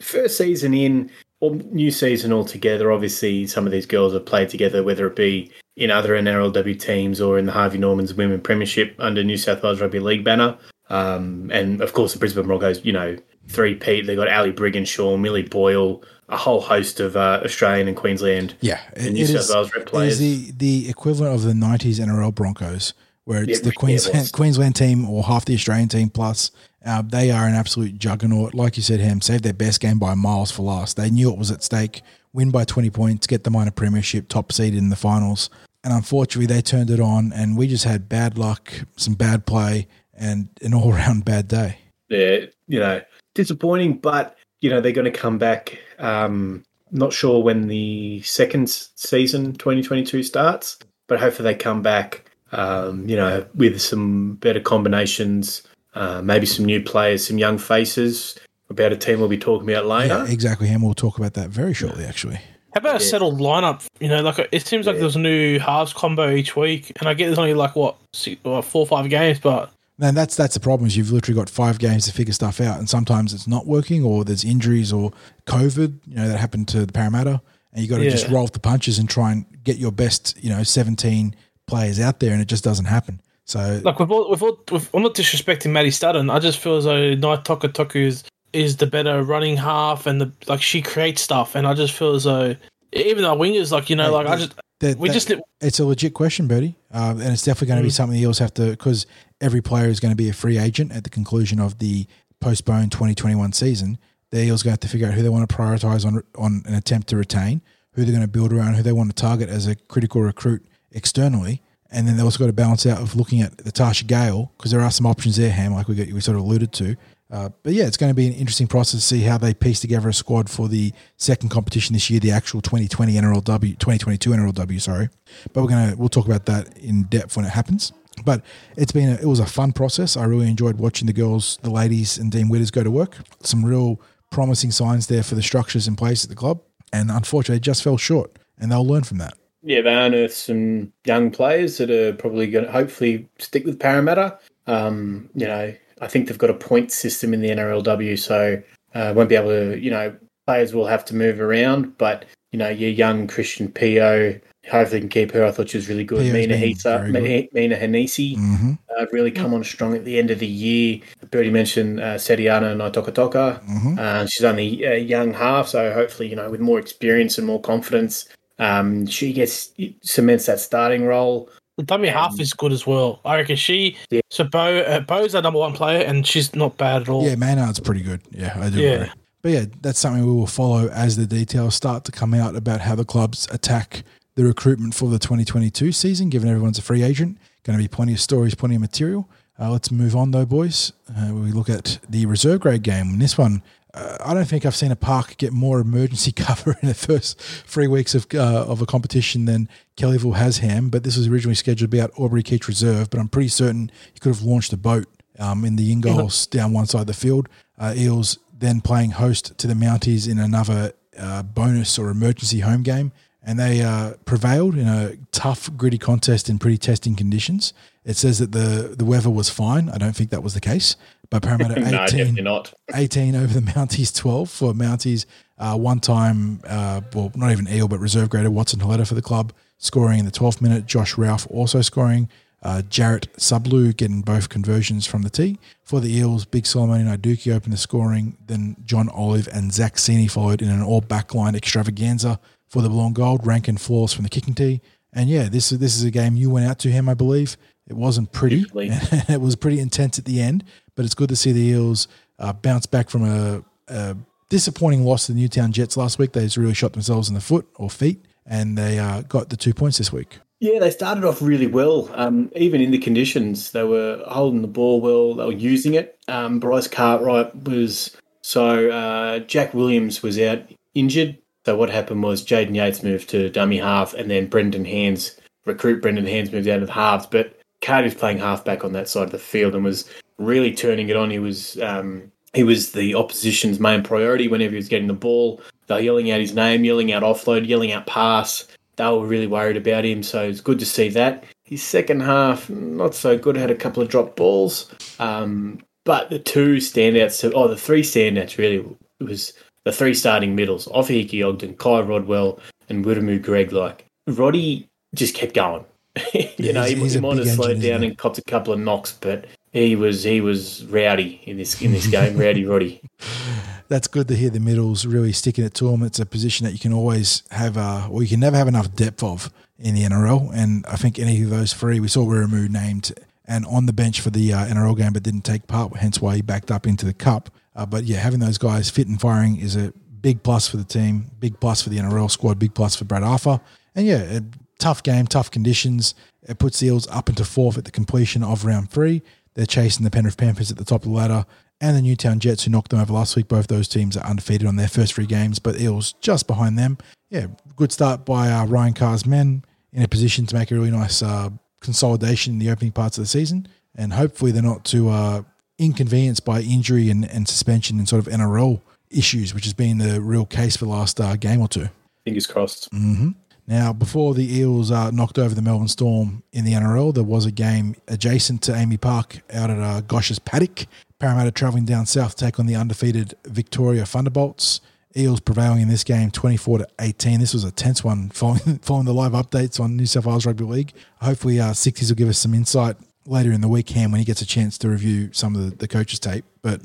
first season in, or new season altogether, obviously some of these girls have played together, whether it be in other N R L W teams or in the Harvey Norman's Women Premiership under New South Wales Rugby League banner. Um, and, of course, the Brisbane Broncos, you know, three-peat. They got Ali Brigginshaw, Millie Boyle, a whole host of uh, Australian and Queensland yeah, it, and New it South is, Wales rep players. It is the, the equivalent of the nineties N R L Broncos, where it's yeah, the Queensland it Queensland team or half the Australian team plus. Uh, they are an absolute juggernaut. Like you said, Ham, saved their best game by miles for last. They knew it was at stake, win by twenty points, get the minor premiership, top seed in the finals. And unfortunately, they turned it on, and we just had bad luck, some bad play, and an all-round bad day. Yeah, you know, disappointing, but... You know, they're going to come back. Um, not sure when the second season twenty twenty-two starts, but hopefully they come back, um, you know, with some better combinations, uh, maybe some new players, some young faces about a team we'll be talking about later. Yeah, exactly, and we'll talk about that very shortly, actually. How about yeah. a settled lineup? You know, like it seems like yeah. there's a new halves combo each week, and I get there's only like, what, six, or four or five games, but... And that's that's the problem is you've literally got five games to figure stuff out, and sometimes it's not working, or there's injuries or COVID, you know, that happened to the Parramatta, and you got to yeah. just roll with the punches and try and get your best, you know, seventeen players out there, and it just doesn't happen. So, like we've all, we've all, we've, I'm not disrespecting Maddie Studden. I just feel as though Naitokotoku is is the better running half, and the like she creates stuff, and I just feel as though even our wingers, like you know, like I just. That, we that, just it's a legit question, Bertie, um, and it's definitely going to be something the Eels have to, because every player is going to be a free agent at the conclusion of the postponed twenty twenty-one season. The Eels are going to have to figure out who they want to prioritise on on an attempt to retain, who they're going to build around, who they want to target as a critical recruit externally, and then they also got to balance out of looking at Natasha Gale, because there are some options there, Ham, like we got, we sort of alluded to, Uh, but yeah, it's going to be an interesting process to see how they piece together a squad for the second competition this year, the actual twenty twenty N R L W, twenty twenty-two N R L W, sorry. But we're gonna we'll talk about that in depth when it happens. But it's been a, it was a fun process. I really enjoyed watching the girls, the ladies, and Dean Witters go to work. Some real promising signs there for the structures in place at the club, and unfortunately, it just fell short. And they'll learn from that. Yeah, they unearthed some young players that are probably going to hopefully stick with Parramatta. Um, you know. I think they've got a point system in the N R L W, so uh, won't be able to, you know, players will have to move around. But, you know, your young Christian Pio, hopefully can keep her. I thought she was really good. Pio's Mina Hisa, good. Mina Hanisi mm-hmm. uh, really come on strong at the end of the year. Birdie mentioned uh, Seriana Naitokotoka. Mm-hmm. Uh, she's only a young half, so hopefully, you know, with more experience and more confidence, um, she gets cements that starting role. Dummy half is good as well. I reckon she. Yeah. So Bo, uh, Bo's our number one player, and she's not bad at all. Yeah, Maynard's pretty good. Yeah, I do. Yeah. Agree. But yeah, that's something we will follow as the details start to come out about how the clubs attack the recruitment for the twenty twenty-two season. Given everyone's a free agent, going to be plenty of stories, plenty of material. Uh, let's move on though, boys. Uh, we look at the reserve grade game. And this one, uh, I don't think I've seen a park get more emergency cover in the first three weeks of uh, of a competition than Kellyville Hazham. But this was originally scheduled to be at Albury Keach Reserve. But I'm pretty certain he could have launched a boat um, in the Ingalls yeah. down one side of the field. Uh, Eels then playing host to the Mounties in another uh, bonus or emergency home game. And they uh, prevailed in a tough, gritty contest in pretty testing conditions. It says that the, the weather was fine. I don't think that was the case. But Parramatta no, eighteen, not. eighteen over the Mounties twelve for Mounties. Uh, one-time, uh, well, not even Eel, but reserve grader Watson Haletta for the club, scoring in the twelfth minute. Josh Ralph also scoring. Uh, Jarrett Sublu getting both conversions from the tee. For the Eels, Big Solomon and Iduki opened the scoring. Then John Olive and Zach Sini followed in an all-backline extravaganza. For the Blue and Gold, Rankin Flores from the kicking tee. And yeah, this is, this is a game you went out to him, I believe. It wasn't pretty. It was pretty intense at the end, but it's good to see the Eels uh, bounce back from a, a disappointing loss to the Newtown Jets last week. They just really shot themselves in the foot or feet, and they uh, got the two points this week. Yeah, they started off really well. Um, even in the conditions, they were holding the ball well. They were using it. Um, Bryce Cartwright was so uh, Jack Williams was out injured. So what happened was Jaden Yates moved to dummy half, and then Brendan Hands, recruit Brendan Hands, moved out of halves. But Cardi's playing halfback on that side of the field and was really turning it on. He was um, he was the opposition's main priority whenever he was getting the ball. They were yelling out his name, yelling out offload, yelling out pass. They were really worried about him, so it's good to see that. His second half, not so good, had a couple of dropped balls. Um, but the two standouts, oh, the three standouts really was the three starting middles, Ofahiki Ogden, Kai Rodwell, and Wiramu Greg. Like, Roddy just kept going. you yeah, know, he's, he, he's he might have slowed down and copped a couple of knocks, but he was he was rowdy in this in this game, rowdy Roddy. That's good to hear the middles really sticking it to him. It's a position that you can always have, uh, or you can never have enough depth of in the N R L, and I think any of those three, we saw Wiramu named and on the bench for the uh, N R L game but didn't take part, hence why he backed up into the cup. Uh, but, yeah, having those guys fit and firing is a big plus for the team, big plus for the N R L squad, big plus for Brad Arthur. And, yeah, a tough game, tough conditions. It puts the Eels up into fourth at the completion of round three. They're chasing the Penrith Panthers at the top of the ladder and the Newtown Jets, who knocked them over last week. Both those teams are undefeated on their first three games, but Eels just behind them. Yeah, good start by uh, Ryan Carr's men in a position to make a really nice uh, consolidation in the opening parts of the season, and hopefully they're not too uh, inconvenienced by injury and, and suspension and sort of N R L issues, which has been the real case for the last uh, game or two. Fingers crossed. Mm-hmm. Now, before the Eels uh, knocked over the Melbourne Storm in the N R L, there was a game adjacent to Amy Park out at uh, Gosh's Paddock. Parramatta travelling down south to take on the undefeated Victoria Thunderbolts. Eels prevailing in this game twenty-four to eighteen. This was a tense one following, following the live updates on New South Wales Rugby League. Hopefully uh, Sixties will give us some insight later in the weekend when he gets a chance to review some of the, the coach's tape. But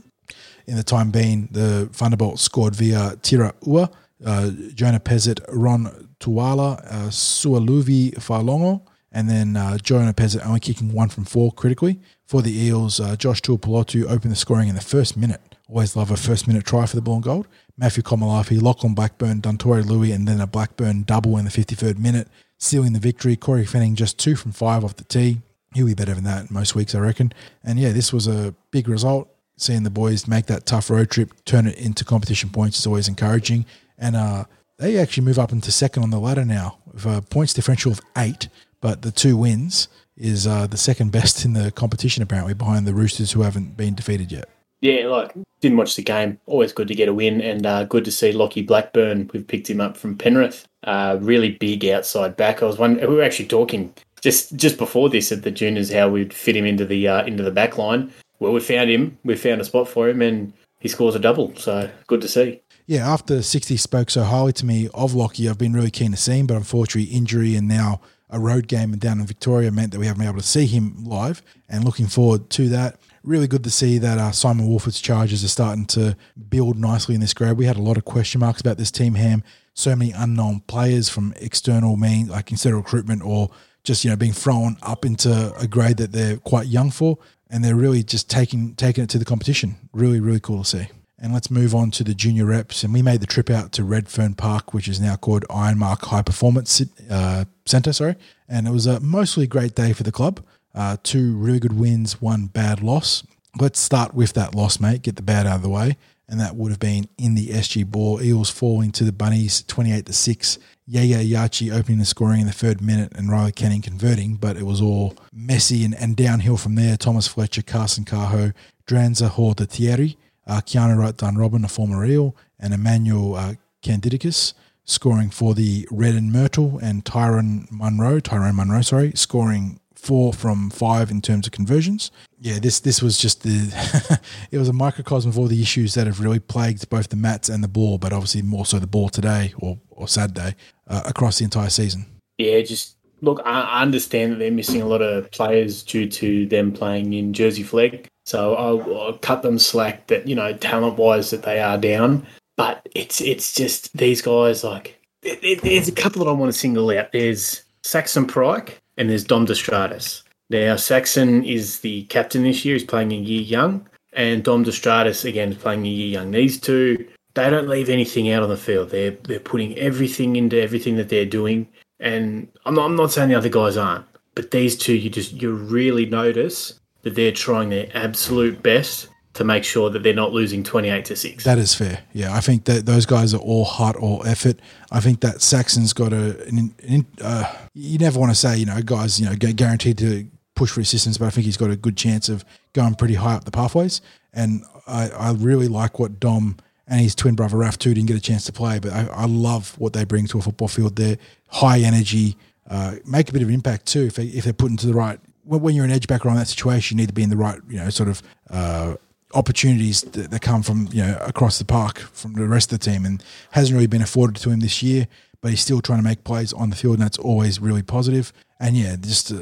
in the time being, the Thunderbolts scored via Tira Ua, uh, Jonah Pezzett, Ron Tuwala, uh, Sualuvi Falongo, and then uh, Jonah Pezzett only kicking one from four critically. For the Eels, uh, Josh Tuapolotu opened the scoring in the first minute. Always love a first-minute try for the Blue and Gold. Matthew Komalafi, Lachlan Blackburn, Dontore Louis, and then a Blackburn double in the fifty-third minute, sealing the victory. Corey Fanning just two from five off the tee. He'll be better than that most weeks, I reckon. And, yeah, this was a big result. seeing the boys make that tough road trip, turn it into competition points is always encouraging. And uh, they actually move up into second on the ladder now with a points differential of eight, but the two wins is uh, the second best in the competition apparently, behind the Roosters, who haven't been defeated yet. Yeah, like, didn't watch the game. Always good to get a win, and uh, good to see Lockie Blackburn. We've picked him up from Penrith. Uh, really big outside back. I was wondering, we were actually talking just just before this at the juniors how we'd fit him into the uh, into the back line. Well, we found him. We found a spot for him, and he scores a double. So good to see. Yeah, after sixty spoke so highly to me of Lockie, I've been really keen to see him, but unfortunately injury and now a road game down in Victoria meant that we haven't been able to see him live, and looking forward to that. Really good to see that uh, Simon Wolford's Chargers are starting to build nicely in this grade. We had a lot of question marks about this team, Ham. So many unknown players from external means, like instead of recruitment or just, you know, being thrown up into a grade that they're quite young for, and they're really just taking taking it to the competition. Really, really cool to see. And let's move on to the junior reps. And we made the trip out to Redfern Park, which is now called Ironmark High Performance uh, Centre, sorry. And it was a mostly great day for the club. Uh, two really good wins, one bad loss. Let's start with that loss, mate. Get the bad out of the way. And that would have been in the S G Ball. Eels falling to the Bunnies twenty-eight to six. Yaya Yachi opening the scoring in the third minute and Riley Canning converting, but it was all messy and, and downhill from there. Thomas Fletcher, Carson Carho, Dranza Horta-Thierry, uh, Keanu Wright-Dunrobin, a former Eel, and Emmanuel uh, Candidicus scoring for the Red and Myrtle, and Tyrone Munro, Tyrone Munro, sorry, scoring four from five in terms of conversions. Yeah, this this was just the – it was a microcosm of all the issues that have really plagued both the Mats and the ball, but obviously more so the ball today, or, or Saturday, uh, across the entire season. Yeah, just – look, I understand that they're missing a lot of players due to them playing in Jersey flag, so I'll, I'll cut them slack that, you know, talent-wise that they are down, but it's it's just these guys, like – there's a couple that I want to single out. There's Saxon Pryke, and there's Dom DeStratis. Now, Saxon is the captain this year. He's playing a year young. And Dom DeStratis, again, is playing a year young. These two, they don't leave anything out on the field. They're they're putting everything into everything that they're doing. And I'm not, I'm not saying the other guys aren't, but these two, you just you really notice that they're trying their absolute best to make sure that they're not losing twenty-eight to six. That is fair. Yeah, I think that those guys are all heart, all effort. I think that Saxon's got a an, an, uh, you never want to say, you know, guys, you know, guaranteed to push for assistance, but I think he's got a good chance of going pretty high up the pathways. And I, I really like what Dom and his twin brother Raf too didn't get a chance to play, but I, I love what they bring to a football field. They're high energy, uh, make a bit of impact too if, they, if they're put into the right. When you're an edge backer on that situation, you need to be in the right, you know, sort of uh, opportunities that, that come from, you know, across the park from the rest of the team, and hasn't really been afforded to him this year, but he's still trying to make plays on the field, and that's always really positive. And yeah, just uh,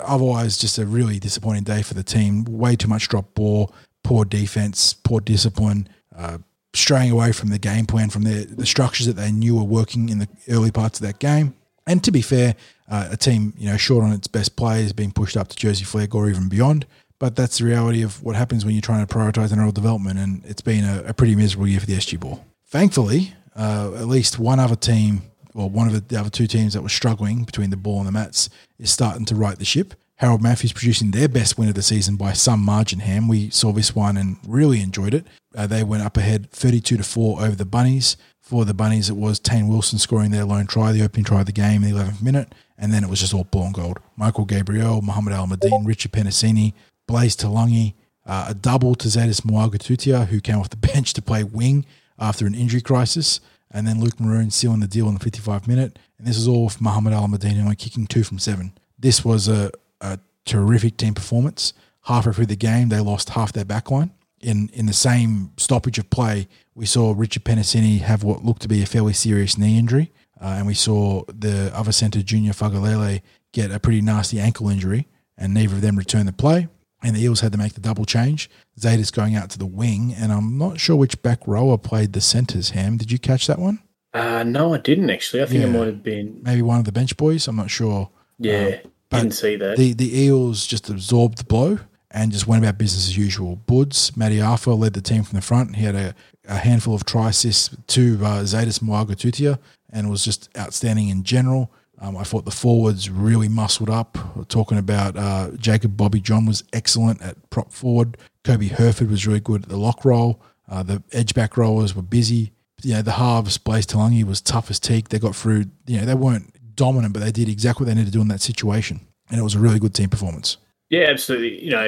otherwise just a really disappointing day for the team. Way too much drop ball, poor defense, poor discipline, uh, straying away from the game plan, from the, the structures that they knew were working in the early parts of that game. And to be fair, uh, a team, you know, short on its best players, being pushed up to Jersey flag or even beyond. But that's the reality of what happens when you're trying to prioritise NRL development, and it's been a, a pretty miserable year for the S G Ball. Thankfully, uh, at least one other team, or one of the other two teams that were struggling between the ball and the Mats, is starting to right the ship. Harold Matthews producing their best win of the season by some margin, Ham. We saw this one and really enjoyed it. Uh, they went up ahead thirty-two to four over the Bunnies. For the Bunnies, it was Tane Wilson scoring their lone try, the opening try of the game in the eleventh minute, and then it was just all ball and gold. Michael Gabriel, Mohamed Al-Madin, Richard Penasini, Blaise Talungi, uh, a double to Zadis Moaga-Tutia, who came off the bench to play wing after an injury crisis, and then Luke Maroon sealing the deal in the fifty-fifth minute. And this is all for Mohamed Al-Madin, only kicking two from seven. This was a, a terrific team performance. Halfway through the game, they lost half their backline. In, in the same stoppage of play, we saw Richard Penasini have what looked to be a fairly serious knee injury, uh, and we saw the other centre, Junior Fagalele, get a pretty nasty ankle injury, and neither of them returned the play. And the Eels had to make the double change. Zadis going out to the wing, and I'm not sure which back rower played the centres, Ham. Did you catch that one? Uh, no, I didn't, actually. I think yeah. It might have been... maybe one of the bench boys. I'm not sure. Yeah, um, didn't see that. The, the Eels just absorbed the blow and just went about business as usual. Buds, Matty Arthur led the team from the front. He had a, a handful of try assists to uh, Zadis Moaga-Tutia, and was just outstanding in general. Um, I thought the forwards really muscled up. We're talking about uh, Jacob Bobby John was excellent at prop forward. Kobe Herford was really good at the lock roll. Uh, the edge back rollers were busy. You know, the halves, Blaise Talangi was tough as teak. They got through, you know, they weren't dominant, but they did exactly what they needed to do in that situation. And it was a really good team performance. Yeah, absolutely. You know,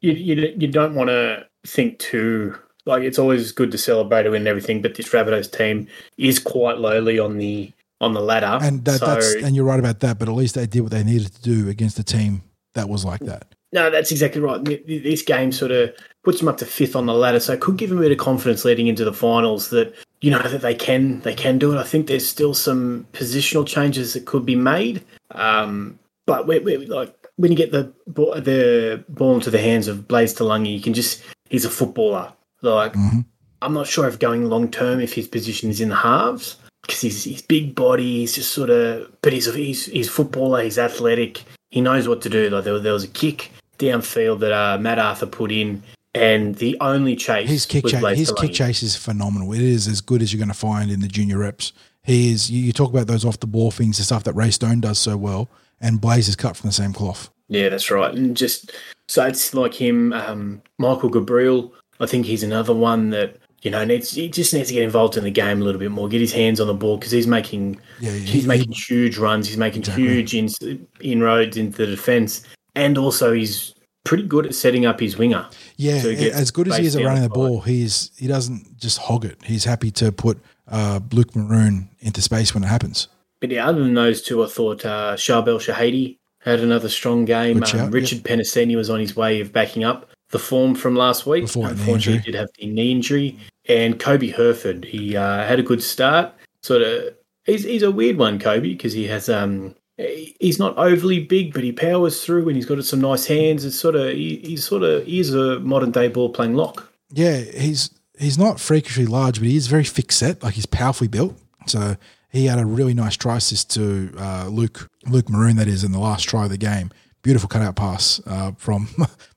you you, you don't want to think too, like, it's always good to celebrate a win and everything, but this Rabbitohs team is quite lowly on the on the ladder. And that, so, that's and you're right about that, but at least they did what they needed to do against a team that was like that. No, that's exactly right. This game sort of puts them up to fifth on the ladder, so it could give them a bit of confidence leading into the finals that, you know, that they can they can do it. I think there's still some positional changes that could be made, um, but we're, we're, like when you get the the ball into the hands of Blaise Talangi, you can just he's a footballer. Like mm-hmm. I'm not sure if going long term if his position is in the halves. Because he's, he's big body, he's just sort of, but he's he's he's footballer, he's athletic, he knows what to do. Like there, there was a kick downfield that uh, Matt Arthur put in, and the only chase his kick was chase, his kick chase is phenomenal. It is as good as you're going to find in the junior reps. He is. You, you talk about those off the ball things, the stuff that Ray Stone does so well, and Blaze is cut from the same cloth. Yeah, that's right. And just so it's like him, um, Michael Gabriel. I think he's another one that. You know, needs he just needs to get involved in the game a little bit more, get his hands on the ball because he's making yeah, yeah, he's he, making huge runs, he's making exactly. huge in, inroads into the defence, and also he's pretty good at setting up his winger. Yeah, so as good as he is at running the ball, he's he doesn't just hog it. He's happy to put uh, Luke Maroon into space when it happens. But yeah, other than those two, I thought uh, Sharbel Shahidi had another strong game. Um, Richard yeah. Penaseni was on his way of backing up. The form from last week, Before unfortunately, he did have the knee injury. And Kobe Herford, he uh, had a good start. Sort of, he's he's a weird one, Kobe, because he has um, he's not overly big, but he powers through and he's got some nice hands. It's sort of he, he's sort of he is a modern day ball playing lock. Yeah, he's he's not freakishly large, but he is very thick set. Like he's powerfully built. So he had a really nice try assist to uh, Luke Luke Maroon. That is in the last try of the game. Beautiful cutout pass uh, from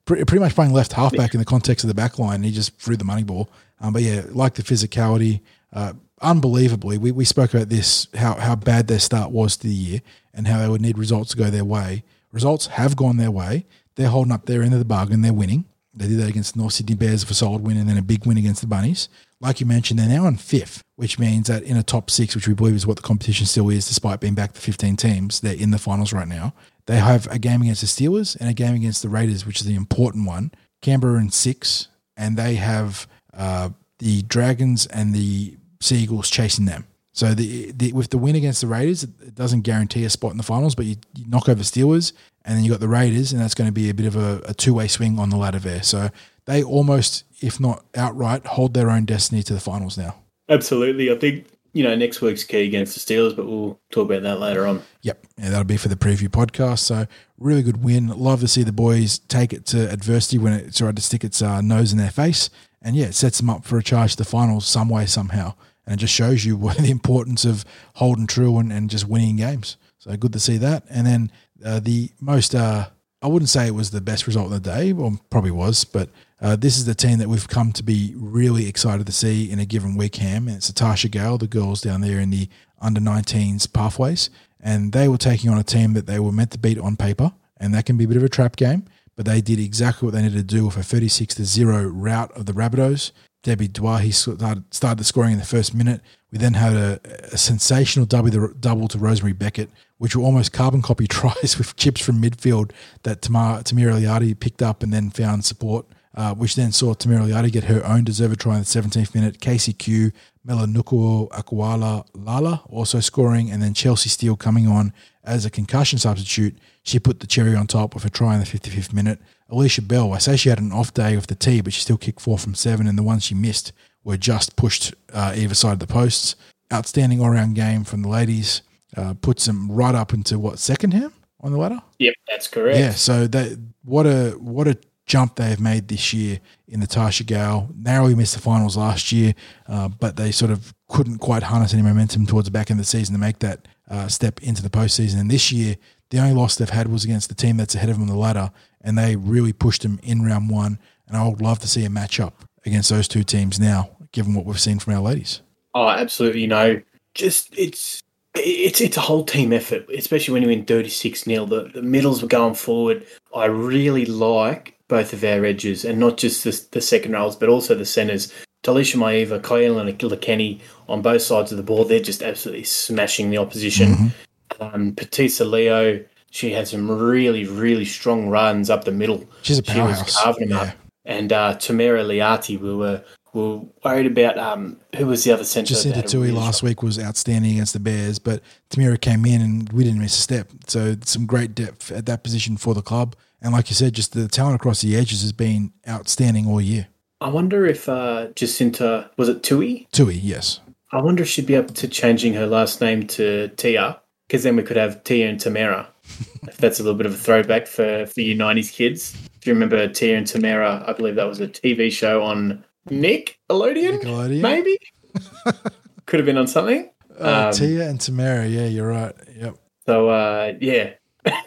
pretty much playing left halfback in the context of the back line. He just threw the money ball. Um, but, yeah, like the physicality, uh, unbelievably, we, we spoke about this, how, how bad their start was to the year and how they would need results to go their way. Results have gone their way. They're holding up their end of the bargain. They're winning. They did that against the North Sydney Bears for a solid win and then a big win against the Bunnies. Like you mentioned, they're now in fifth, which means that in a top six, which we believe is what the competition still is, despite being back to fifteen teams, they're in the finals right now. They have a game against the Steelers and a game against the Raiders, which is the important one. Canberra in six, and they have uh, the Dragons and the Sea Eagles chasing them. So the, the with the win against the Raiders, it doesn't guarantee a spot in the finals, but you, you knock over Steelers, and then you got the Raiders, and that's going to be a bit of a, a two-way swing on the ladder there. So they almost, if not outright, hold their own destiny to the finals now. Absolutely. I think... You know, next week's key against the Steelers, but we'll talk about that later on. Yep, yeah, that'll be for the preview podcast. So, really good win. Love to see the boys take it to adversity when it's right to stick its uh, nose in their face. And, yeah, it sets them up for a charge to the finals some way, somehow. And it just shows you what the importance of holding true and, and just winning games. So, good to see that. And then uh, the most, uh, I wouldn't say it was the best result of the day, well, probably was, but... Uh, this is the team that we've come to be really excited to see in a given week, Ham. And it's Natasha Gale, the girls down there in the under nineteens pathways. And they were taking on a team that they were meant to beat on paper. And that can be a bit of a trap game. But they did exactly what they needed to do with a thirty-six to zero rout of the Rabbitohs. Debbie Dwahi started, started the scoring in the first minute. We then had a, a sensational double, double to Rosemary Beckett, which were almost carbon copy tries with chips from midfield that Tamir, Tamir Eliade picked up and then found support. Uh, which then saw Tamira Liadi get her own deserved try in the seventeenth minute. Casey Q, Melanukuo Akwala Lala also scoring, and then Chelsea Steele coming on as a concussion substitute. She put the cherry on top with a try in the fifty-fifth minute. Alicia Bell, I say she had an off day with the tee, but she still kicked four from seven, and the ones she missed were just pushed uh, either side of the posts. Outstanding all-round game from the ladies. Uh, puts them right up into, what, second hand on the ladder? Yep, that's correct. Yeah, so that what a what a... jump they've made this year in Natasha Gale. Narrowly missed the finals last year, uh, but they sort of couldn't quite harness any momentum towards the back end of the season to make that uh, step into the postseason. And this year, the only loss they've had was against the team that's ahead of them on the ladder, and they really pushed them in round one. And I would love to see a matchup against those two teams now, given what we've seen from our ladies. Oh, absolutely. You know, just it's It's it's a whole team effort, especially when you win thirty-six nil. The, the middles were going forward. I really like both of our edges, and not just the, the second rows, but also the centres. Talisha Maiva, Kyle and Akila Kenny on both sides of the ball, they're just absolutely smashing the opposition. Mm-hmm. Um, Petisa Leo, she had some really, really strong runs up the middle. She's a powerhouse. She was carving them yeah. up. And uh, Tamara Liati, we were... We were worried about um, who was the other centre. Jacinta Tui last week was outstanding against the Bears, but Tamira came in and we didn't miss a step. So some great depth at that position for the club. And like you said, just the talent across the edges has been outstanding all year. I wonder if uh, Jacinta, was it Tui? Tui, yes. I wonder if she'd be up to changing her last name to Tia, because then we could have Tia and Tamara. If that's a little bit of a throwback for, for you nineties kids. If you remember Tia and Tamara, I believe that was a T V show on... Nick Elodian, Nickelodeon, maybe. Could have been on something. Uh, um, Tia and Tamara, yeah, you're right. Yep. So, uh, yeah,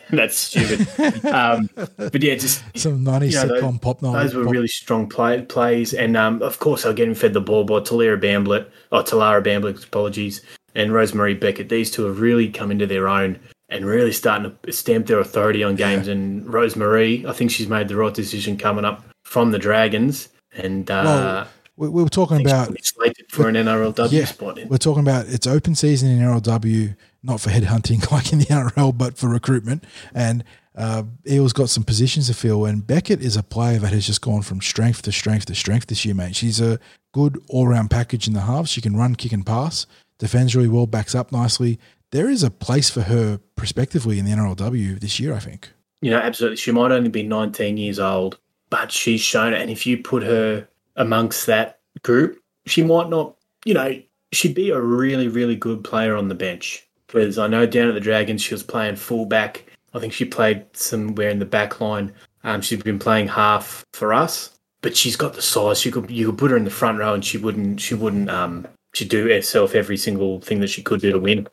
that's stupid. um, but, yeah, just some nineties you know, sitcom those, pop night. Those were pop. really strong play, plays. And, um, of course, I was getting fed the ball by Talara Bamblett, or Talara Bamblett, apologies, and Rosemary Beckett. These two have really come into their own and really starting to stamp their authority on games. Yeah. And Rosemary, I think she's made the right decision coming up from the Dragons. And uh, well, we were talking about slated for an N R L W yeah, spot. In. We're talking about it's open season in N R L W, not for headhunting like in the N R L, but for recruitment. And uh, Eels got some positions to fill. And Beckett is a player that has just gone from strength to strength to strength this year, mate. She's a good all-round package in the halves. She can run, kick, and pass. Defends really well. Backs up nicely. There is a place for her, prospectively, in the N R L W this year, I think. You know, absolutely. She might only be nineteen years old. But she's shown it, and if you put her amongst that group, she might not, you know, she'd be a really, really good player on the bench. Because I know down at the Dragons she was playing fullback. I think she played somewhere in the back line. Um, she's been playing half for us, but she's got the size. You could you could put her in the front row, and she wouldn't. She wouldn't. Um, she'd do herself every single thing that she could do to win.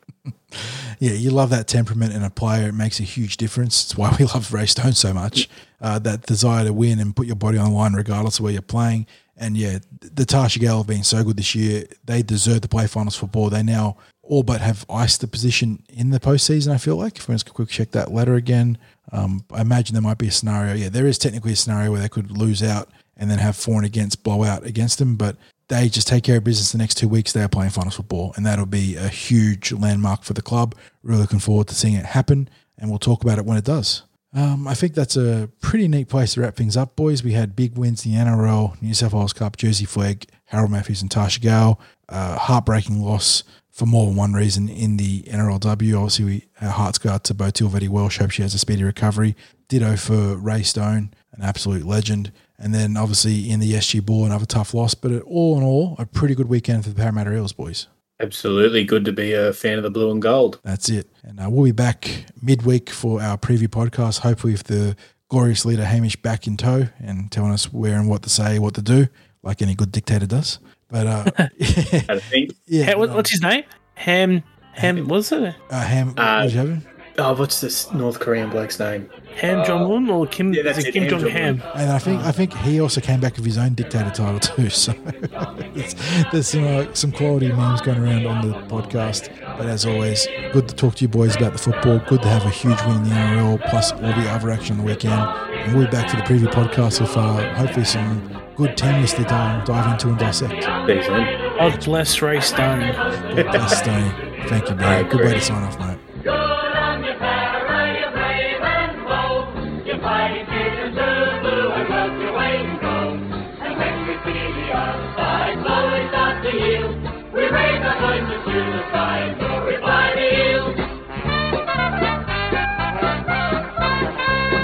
Yeah, you love that temperament in a player. It makes a huge difference. It's why we love Ray Stone so much, uh, that desire to win and put your body on the line regardless of where you're playing. And, yeah, the Natasha Gale have been so good this year. They deserve to play finals football. They now all but have iced the position in the postseason, I feel like. If we just quick check that letter again, um, I imagine there might be a scenario. Yeah, there is technically a scenario where they could lose out and then have for and against blowout against them, but they just take care of business the next two weeks. They are playing finals football, and that'll be a huge landmark for the club. Really looking forward to seeing it happen, and we'll talk about it when it does. Um, I think that's a pretty neat place to wrap things up, boys. We had big wins in the N R L, New South Wales Cup, Jersey Flag, Harold Matthews and Tasha Gale. Uh, heartbreaking loss for more than one reason in the N R L W. Obviously, we, our hearts go out to Bo Tilvetti Welsh. Hope she has a speedy recovery. Ditto for Ray Stone, an absolute legend. And then, obviously, in the S G Ball, another tough loss. But all in all, a pretty good weekend for the Parramatta Eels, boys. Absolutely. Good to be a fan of the blue and gold. That's it. And uh, we'll be back midweek for our preview podcast, hopefully with the glorious leader Hamish back in tow and telling us where and what to say, what to do, like any good dictator does. But uh, yeah. yeah hey, what, what's his name? Ham, Ham, Ham what's it? Uh, Ham, uh, what you Oh, what's this North Korean bloke's name? Ham Jong-un or Kim? Yeah, that's it, Kim Jong-ham. And I think I think he also came back with his own dictator title too. So there's some uh, some quality memes going around on the podcast. But as always, good to talk to you boys about the football. Good to have a huge win in the N R L, plus all the other action on the weekend. And we'll be back for the preview podcast with uh, hopefully some good teams to dive, dive into and dissect. Thanks, man. God bless Ray Stone. God bless Stone. Thank you, bro. Good way to sign off, mate.